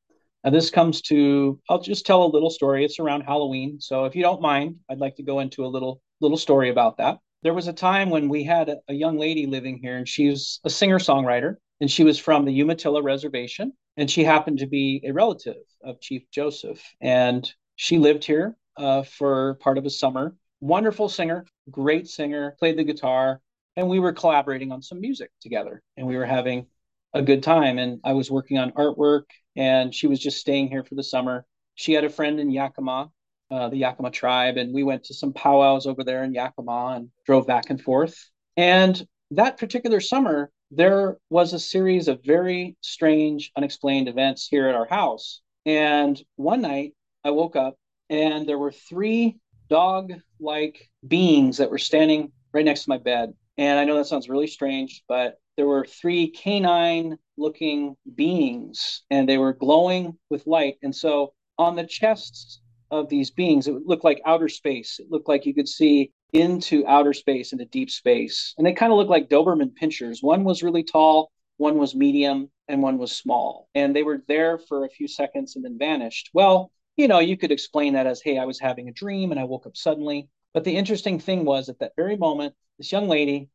Now this comes to, I'll just tell a little story. It's around Halloween. So if you don't mind, I'd like to go into a little, little story about that. There was a time when we had a, a young lady living here, and she's a singer-songwriter, and she was from the Umatilla Reservation, and she happened to be a relative of Chief Joseph. And she lived here uh, for part of a summer. Wonderful singer, great singer, played the guitar, and we were collaborating on some music together, and we were having a good time. And I was working on artwork, and she was just staying here for the summer. She had a friend in Yakima, uh, the Yakima tribe, and we went to some powwows over there in Yakima and drove back and forth. And that particular summer, there was a series of very strange, unexplained events here at our house. And one night I woke up, and there were three dog-like beings that were standing right next to my bed. And I know that sounds really strange, but there were three canine-looking beings, and they were glowing with light. And so on the chests of these beings, it looked like outer space. It looked like you could see into outer space, into deep space. And they kind of looked like Doberman pinschers. One was really tall, one was medium, and one was small. And they were there for a few seconds and then vanished. Well, you know, you could explain that as, hey, I was having a dream and I woke up suddenly. But the interesting thing was, at that very moment, this young lady,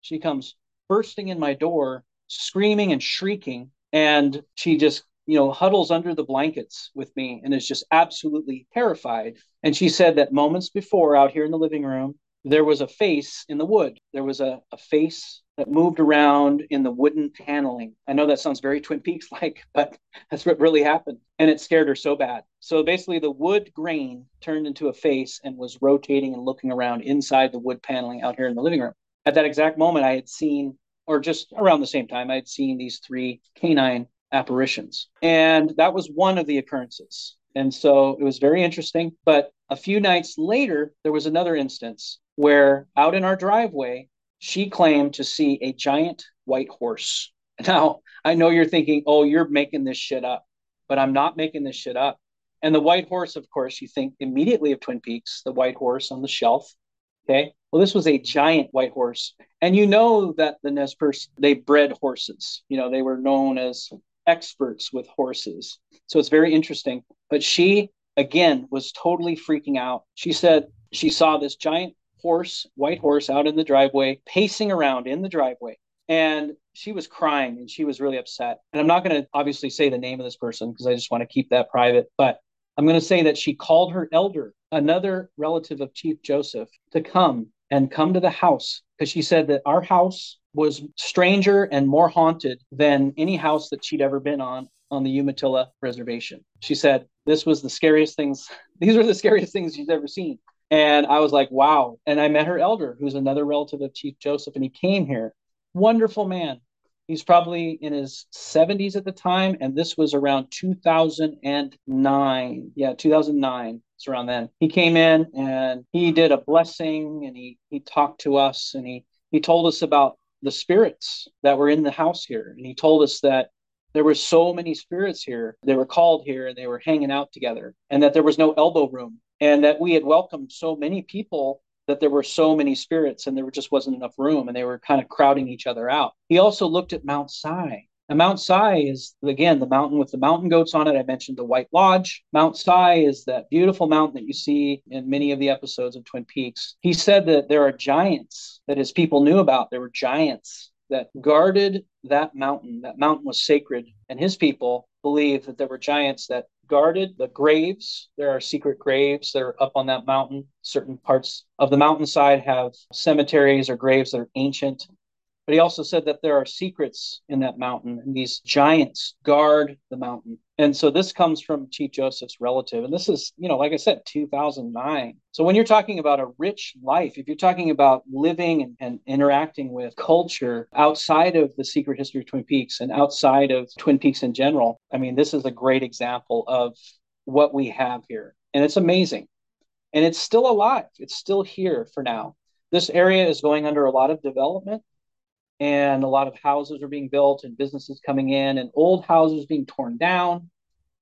she comes bursting in my door, screaming and shrieking. And she just, you know, huddles under the blankets with me and is just absolutely terrified. And she said that moments before, out here in the living room, there was a face in the wood. There was a, a face that moved around in the wooden paneling. I know that sounds very Twin Peaks-like, but that's what really happened. And it scared her so bad. So basically the wood grain turned into a face and was rotating and looking around inside the wood paneling out here in the living room. At that exact moment, I had seen, or just around the same time, I had seen these three canine apparitions. And that was one of the occurrences. And so it was very interesting. But a few nights later, there was another instance where out in our driveway, she claimed to see a giant white horse. Now, I know you're thinking, oh, you're making this shit up, but I'm not making this shit up. And the white horse, of course, you think immediately of Twin Peaks, the white horse on the shelf. Okay. Well, this was a giant white horse. And you know that the Nez Perce, they bred horses. You know, they were known as experts with horses. So it's very interesting. But she, again, was totally freaking out. She said she saw this giant horse, white horse, out in the driveway, pacing around in the driveway. And she was crying and she was really upset. And I'm not going to obviously say the name of this person because I just want to keep that private. But I'm going to say that she called her elder, another relative of Chief Joseph, to come and come to the house, because she said that our house was stranger and more haunted than any house that she'd ever been on, on the Umatilla Reservation. She said, this was the scariest things. These were the scariest things she's ever seen. And I was like, wow. And I met her elder, who's another relative of Chief Joseph, and he came here. Wonderful man. He's probably in his seventies at the time. And this was around two thousand nine. Yeah, two thousand nine. It's around then. He came in and he did a blessing, and he he talked to us, and he he told us about the spirits that were in the house here. And he told us that there were so many spirits here. They were called here and they were hanging out together, and that there was no elbow room, and that we had welcomed so many people that there were so many spirits and there just wasn't enough room, and they were kind of crowding each other out. He also looked at Mount Si. And Mount Si is, again, the mountain with the mountain goats on it. I mentioned the White Lodge. Mount Si is that beautiful mountain that you see in many of the episodes of Twin Peaks. He said that there are giants that his people knew about. There were giants that guarded that mountain. That mountain was sacred. And his people believed that there were giants that guarded the graves. There are secret graves that are up on that mountain. Certain parts of the mountainside have cemeteries or graves that are ancient. But he also said that there are secrets in that mountain, and these giants guard the mountain. And so this comes from Chief Joseph's relative. And this is, you know, like I said, two thousand nine. So when you're talking about a rich life, if you're talking about living and, and interacting with culture outside of the secret history of Twin Peaks and outside of Twin Peaks in general, I mean, this is a great example of what we have here. And it's amazing. And it's still alive. It's still here for now. This area is going under a lot of development. And a lot of houses are being built and businesses coming in and old houses being torn down.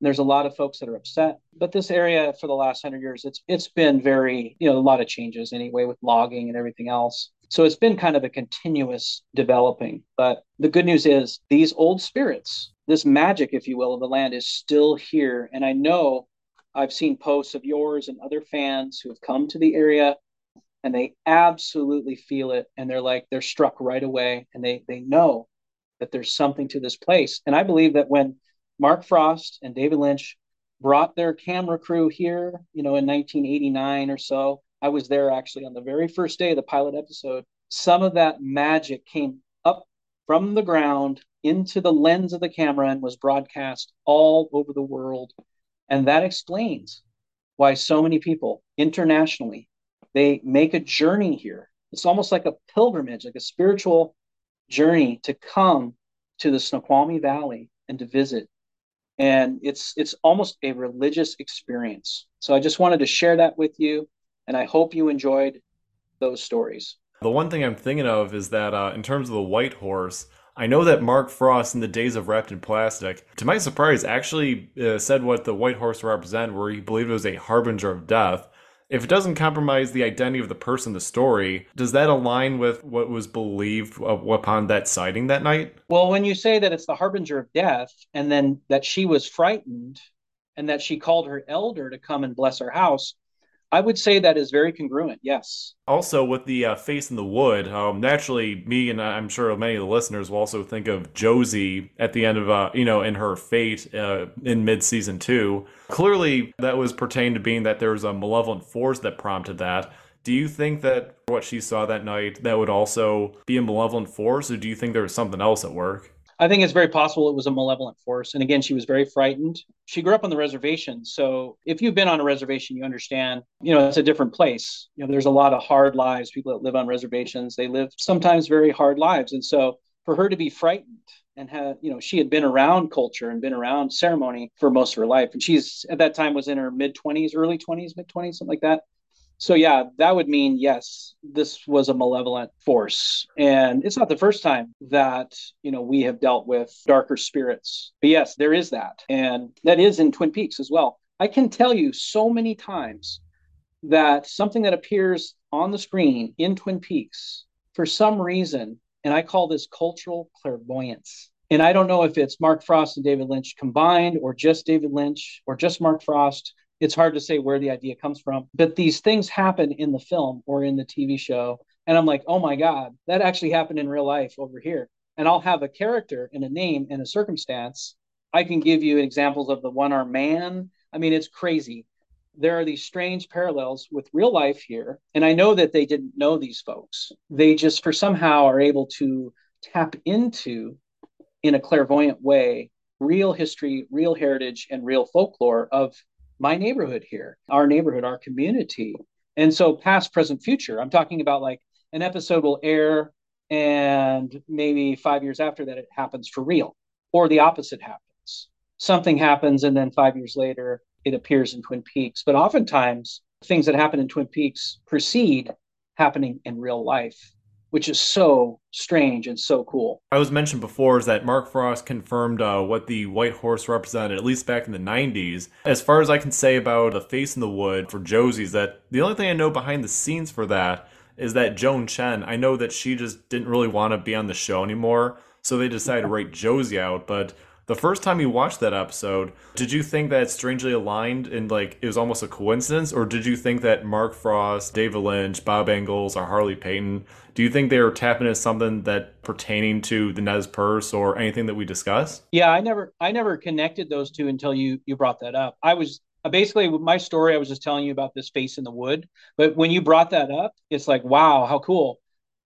There's a lot of folks that are upset. But this area for the last hundred years, it's it's been very, you know, a lot of changes anyway with logging and everything else. So it's been kind of a continuous developing. But the good news is these old spirits, this magic, if you will, of the land is still here. And I know I've seen posts of yours and other fans who have come to the area and they absolutely feel it. And they're like, they're struck right away. And they, they know that there's something to this place. And I believe that when Mark Frost and David Lynch brought their camera crew here, you know, in nineteen eighty-nine or so, I was there actually on the very first day of the pilot episode. Some of that magic came up from the ground into the lens of the camera and was broadcast all over the world. And that explains why so many people internationally, they make a journey here. It's almost like a pilgrimage, like a spiritual journey to come to the Snoqualmie Valley and to visit. And it's it's almost a religious experience. So I just wanted to share that with you. And I hope you enjoyed those stories. The one thing I'm thinking of is that uh, in terms of the white horse, I know that Mark Frost in the days of Wrapped in Plastic, to my surprise, actually uh, said what the white horse represented, where he believed it was a harbinger of death. If it doesn't compromise the identity of the person in the story, does that align with what was believed upon that sighting that night? Well, when you say that it's the harbinger of death, and then that she was frightened, and that she called her elder to come and bless her house, I would say that is very congruent, yes. Also, with the uh, face in the wood, um, naturally, me and I'm sure many of the listeners will also think of Josie at the end of, uh, you know, in her fate uh, in mid-season two. Clearly, that was pertained to being that there was a malevolent force that prompted that. Do you think that what she saw that night, that would also be a malevolent force, or do you think there was something else at work? I think it's very possible it was a malevolent force. And again, she was very frightened. She grew up on the reservation. So if you've been on a reservation, you understand, you know, it's a different place. You know, there's a lot of hard lives. People that live on reservations, they live sometimes very hard lives. And so for her to be frightened and have, you know, she had been around culture and been around ceremony for most of her life. And she's at that time was in her mid twenties, early twenties, mid twenties, something like that. So yeah, that would mean, yes, this was a malevolent force. And it's not the first time that, you know, we have dealt with darker spirits. But yes, there is that. And that is in Twin Peaks as well. I can tell you so many times that something that appears on the screen in Twin Peaks, for some reason, and I call this cultural clairvoyance. And I don't know if it's Mark Frost and David Lynch combined or just David Lynch or just Mark Frost. It's hard to say where the idea comes from, but these things happen in the film or in the T V show. And I'm like, oh my God, that actually happened in real life over here. And I'll have a character and a name and a circumstance. I can give you examples of the one-armed man. I mean, it's crazy. There are these strange parallels with real life here. And I know that they didn't know these folks. They just for somehow are able to tap into, in a clairvoyant way, real history, real heritage, and real folklore of my neighborhood here, our neighborhood, our community. And so past, present, future, I'm talking about like an episode will air and maybe five years after that it happens for real, or the opposite happens. Something happens and then five years later it appears in Twin Peaks. But oftentimes things that happen in Twin Peaks precede happening in real life, which is so strange and so cool. I was mentioned before is that Mark Frost confirmed uh, what the white horse represented, at least back in the nineties. As far as I can say about the face in the wood for Josie's, that the only thing I know behind the scenes for that is that Joan Chen, I know that she just didn't really want to be on the show anymore, so they decided to write Josie out. But the first time you watched that episode, did you think that it strangely aligned and like it was almost a coincidence? Or did you think that Mark Frost, David Lynch, Bob Engels, or Harley Payton, do you think they were tapping into something that pertaining to the Nez Perce or anything that we discussed? Yeah, I never I never connected those two until you you brought that up. I was basically with my story, I was just telling you about this face in the wood. But when you brought that up, it's like, wow, how cool.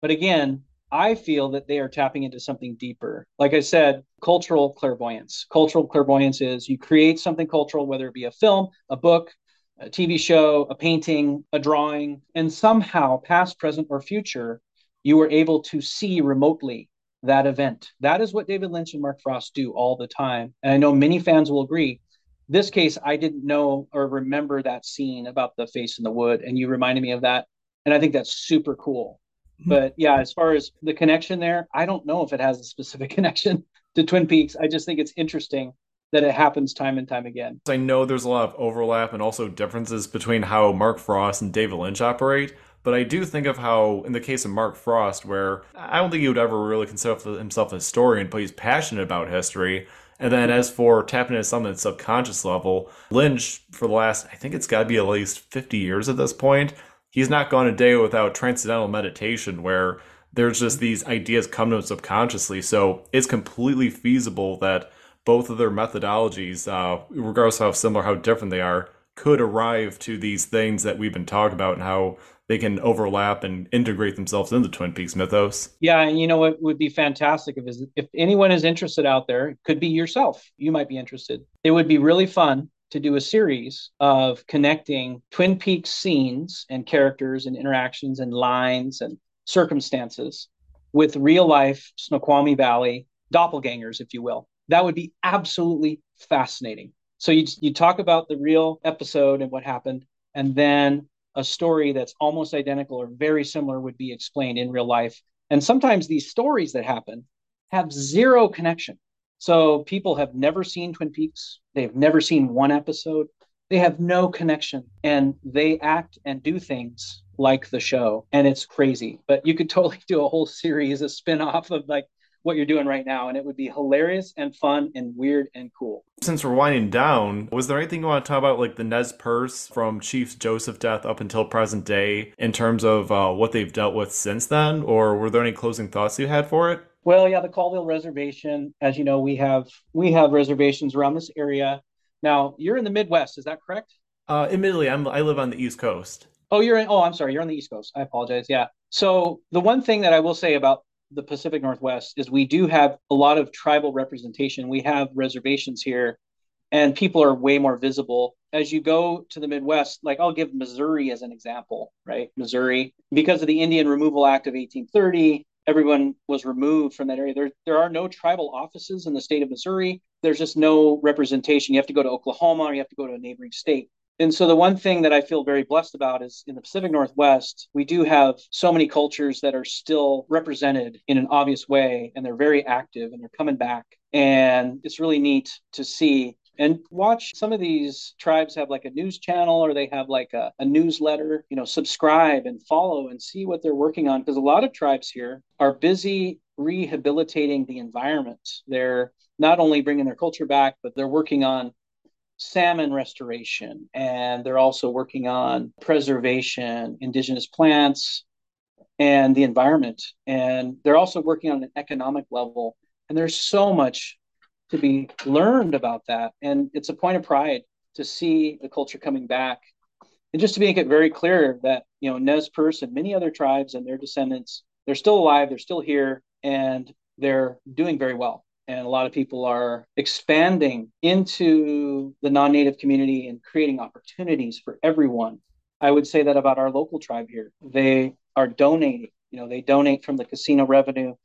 But again, I feel that they are tapping into something deeper. Like I said, cultural clairvoyance. Cultural clairvoyance is you create something cultural, whether it be a film, a book, a T V show, a painting, a drawing, and somehow past, present, or future, you were able to see remotely that event. That is what David Lynch and Mark Frost do all the time. And I know many fans will agree. This case, I didn't know or remember that scene about the face in the wood, and you reminded me of that. And I think that's super cool. But yeah, as far as the connection there, I don't know if it has a specific connection to Twin Peaks. I just think it's interesting that it happens time and time again. I know there's a lot of overlap and also differences between how Mark Frost and David Lynch operate. But I do think of how, in the case of Mark Frost, where I don't think he would ever really consider himself a historian, but he's passionate about history. And then as for tapping into something at subconscious level, Lynch, for the last, I think it's got to be at least fifty years at this point, he's not gone a day without transcendental meditation where there's just these ideas come to him subconsciously. So it's completely feasible that both of their methodologies, uh, regardless of how similar, how different they are, could arrive to these things that we've been talking about and how they can overlap and integrate themselves into the Twin Peaks mythos. Yeah, and you know what would be fantastic if is if anyone is interested out there, it could be yourself. You might be interested. It would be really fun to do a series of connecting Twin Peaks scenes and characters and interactions and lines and circumstances with real life Snoqualmie Valley doppelgangers, if you will. That would be absolutely fascinating. So you you talk about the real episode and what happened, and then a story that's almost identical or very similar would be explained in real life. And sometimes these stories that happen have zero connection. So people have never seen Twin Peaks. They've never seen one episode. They have no connection, and they act and do things like the show. And it's crazy, but you could totally do a whole series, a spinoff of like what you're doing right now. And it would be hilarious and fun and weird and cool. Since we're winding down, was there anything you want to talk about, like the Nez Perce from Chief Joseph death up until present day in terms of uh, what they've dealt with since then? Or were there any closing thoughts you had for it? Well, yeah, the Colville Reservation, as you know, we have we have reservations around this area. Now, you're in the Midwest, is that correct? Uh, admittedly, I'm, I live on the East Coast. Oh, you're in, oh, I'm sorry, you're on the East Coast. I apologize, yeah. So the one thing that I will say about the Pacific Northwest is we do have a lot of tribal representation. We have reservations here and people are way more visible. As you go to the Midwest, like I'll give Missouri as an example, right? Missouri, because of the Indian Removal Act of eighteen thirty, everyone was removed from that area. There, there are no tribal offices in the state of Missouri. There's just no representation. You have to go to Oklahoma or you have to go to a neighboring state. And so the one thing that I feel very blessed about is in the Pacific Northwest, we do have so many cultures that are still represented in an obvious way, and they're very active and they're coming back. And it's really neat to see and watch. Some of these tribes have like a news channel or they have like a, a newsletter, you know, subscribe and follow and see what they're working on. Because a lot of tribes here are busy rehabilitating the environment. They're not only bringing their culture back, but they're working on salmon restoration, and they're also working on preservation, indigenous plants, and the environment. And they're also working on an economic level. And there's so much to be learned about that. And it's a point of pride to see the culture coming back. And just to make it very clear that, you know, Nez Perce and many other tribes and their descendants, they're still alive, they're still here, and they're doing very well. And a lot of people are expanding into the non-native community and creating opportunities for everyone. I would say that about our local tribe here. They are donating, you know, they donate from the casino revenue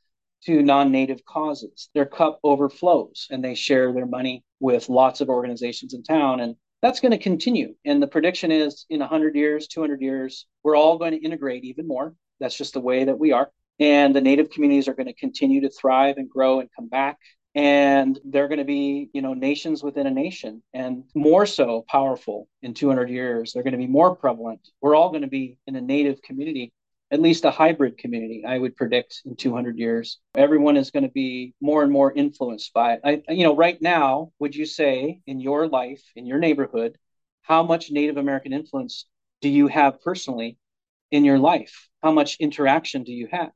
to non-native causes. Their cup overflows and they share their money with lots of organizations in town. And that's going to continue. And the prediction is in one hundred years, two hundred years, we're all going to integrate even more. That's just the way that we are. And the native communities are going to continue to thrive and grow and come back. And they're going to be, you know, nations within a nation, and more so powerful in two hundred years. They're going to be more prevalent. We're all going to be in a native community, at least a hybrid community, I would predict in two hundred years. Everyone is going to be more and more influenced by it. I, you know, right now, would you say in your life, in your neighborhood, how much Native American influence do you have personally in your life? How much interaction do you have?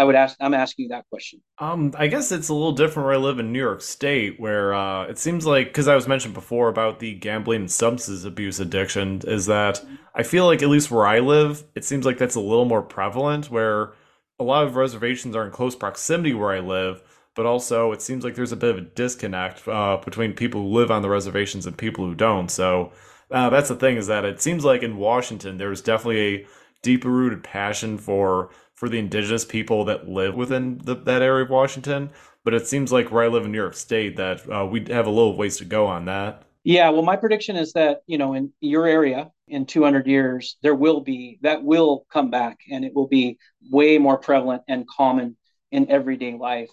I would ask, I'm asking you that question. Um, I guess it's a little different where I live in New York State, where uh, it seems like, because I was mentioned before about the gambling and substance abuse addiction, is that I feel like at least where I live, it seems like that's a little more prevalent, where a lot of reservations are in close proximity where I live, but also it seems like there's a bit of a disconnect uh, between people who live on the reservations and people who don't. So uh, that's the thing, is that it seems like in Washington, there's definitely a deep-rooted passion for for the indigenous people that live within the, that area of Washington. But it seems like where I live in New York State that uh, we have a little ways to go on that. Yeah, well, my prediction is that, you know, in your area in two hundred years, there will be, that will come back, and it will be way more prevalent and common in everyday life.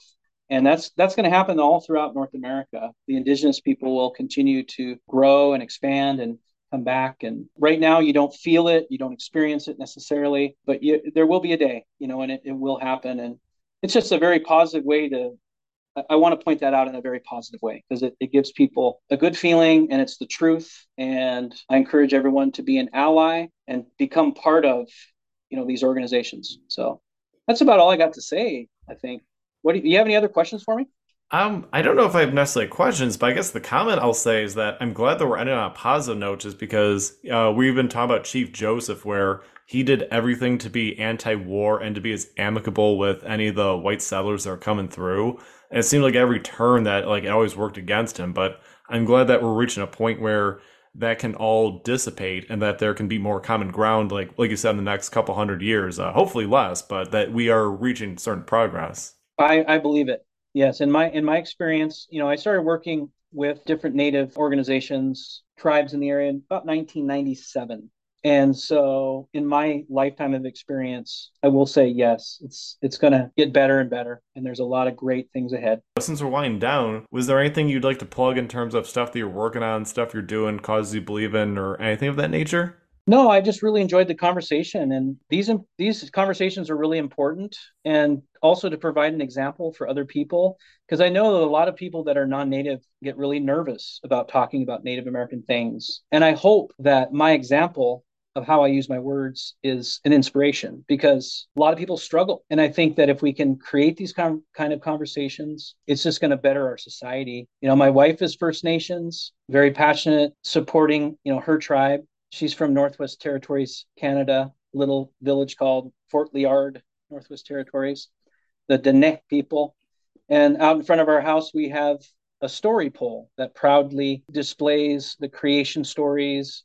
And that's that's going to happen all throughout North America. The indigenous people will continue to grow and expand and come back. And right now you don't feel it, you don't experience it necessarily, but you, there will be a day, you know, and it, it will happen. And it's just a very positive way to I, I want to point that out in a very positive way, because it, it gives people a good feeling and it's the truth. And I encourage everyone to be an ally and become part of, you know, these organizations. So that's about all I got to say, I think. What do you, do you have any other questions for me? Um, I don't know if I have necessarily questions, but I guess the comment I'll say is that I'm glad that we're ending on a positive note, just because uh, we've been talking about Chief Joseph, where he did everything to be anti-war and to be as amicable with any of the white settlers that are coming through. And it seemed like every turn that like it always worked against him. But I'm glad that we're reaching a point where that can all dissipate and that there can be more common ground, like like you said, in the next couple hundred years, uh, hopefully less, but that we are reaching certain progress. I, I believe it. Yes. In my in my experience, you know, I started working with different Native organizations, tribes in the area in about nineteen ninety-seven. And so in my lifetime of experience, I will say, yes, it's it's going to get better and better. And there's a lot of great things ahead. Since we're winding down, was there anything you'd like to plug in terms of stuff that you're working on, stuff you're doing, causes you believe in, or anything of that nature? No, I just really enjoyed the conversation, and these these conversations are really important, and also to provide an example for other people, because I know that a lot of people that are non-Native get really nervous about talking about Native American things, and I hope that my example of how I use my words is an inspiration, because a lot of people struggle. And I think that if we can create these com- kind of conversations, it's just going to better our society. You know, my wife is First Nations, very passionate, supporting, you know, her tribe. She's from Northwest Territories, Canada, little village called Fort Liard, Northwest Territories, the Dene people. And out in front of our house, we have a story pole that proudly displays the creation stories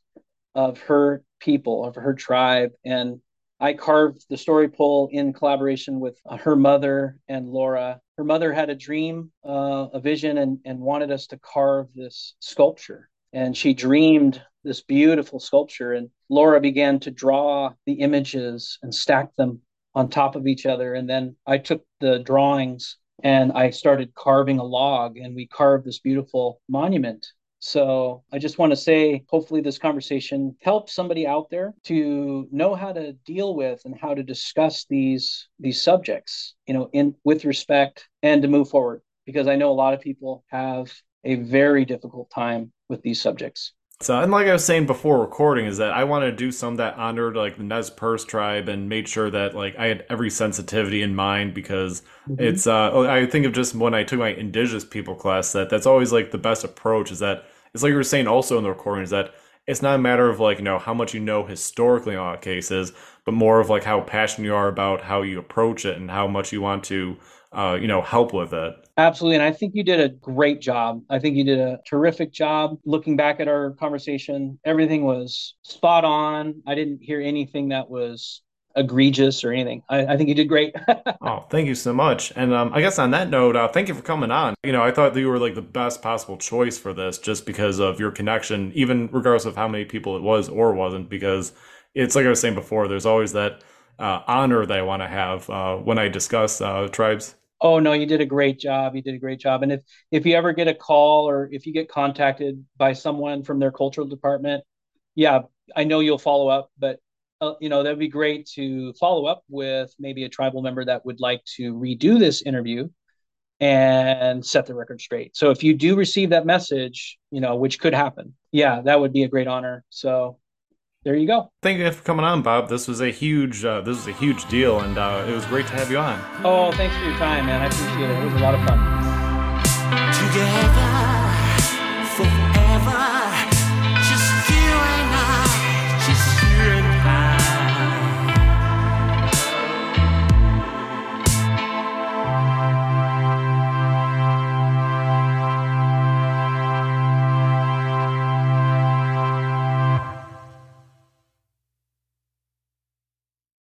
of her people, of her tribe. And I carved the story pole in collaboration with her mother and Laura. Her mother had a dream, uh, a vision, and, and wanted us to carve this sculpture. And she dreamed this beautiful sculpture. And Laura began to draw the images and stack them on top of each other. And then I took the drawings and I started carving a log, and we carved this beautiful monument. So I just want to say, hopefully this conversation helps somebody out there to know how to deal with and how to discuss these, these subjects, you know, in with respect, and to move forward, because I know a lot of people have a very difficult time with these subjects. So, and like I was saying before recording, is that I wanted to do some that honored like the Nez Perce tribe and made sure that like I had every sensitivity in mind, because mm-hmm. it's, uh, I think of just when I took my indigenous people class, that that's always like the best approach, is that it's like you were saying also in the recording, is that it's not a matter of like, you know, how much you know historically in a lot of cases, but more of like how passionate you are about how you approach it and how much you want to, uh, you know, help with it. Absolutely. And I think you did a great job. I think you did a terrific job. Looking back at our conversation, everything was spot on. I didn't hear anything that was egregious or anything. I, I think you did great. Oh, thank you so much. And um, I guess on that note, uh, thank you for coming on. You know, I thought that you were like the best possible choice for this, just because of your connection, even regardless of how many people it was or wasn't, because it's like I was saying before, there's always that uh, honor that I want to have uh, when I discuss uh, tribes. Oh, no, you did a great job. You did a great job. And if, if you ever get a call, or if you get contacted by someone from their cultural department, yeah, I know you'll follow up, but Uh, you know, that'd be great to follow up with maybe a tribal member that would like to redo this interview and set the record straight. So if you do receive that message, you know, which could happen, yeah, that would be a great honor. So there you go. Thank you for coming on, Bob. This was a huge, uh, this was a huge deal, and uh, it was great to have you on. Oh, thanks for your time, man. I appreciate it. It was a lot of fun.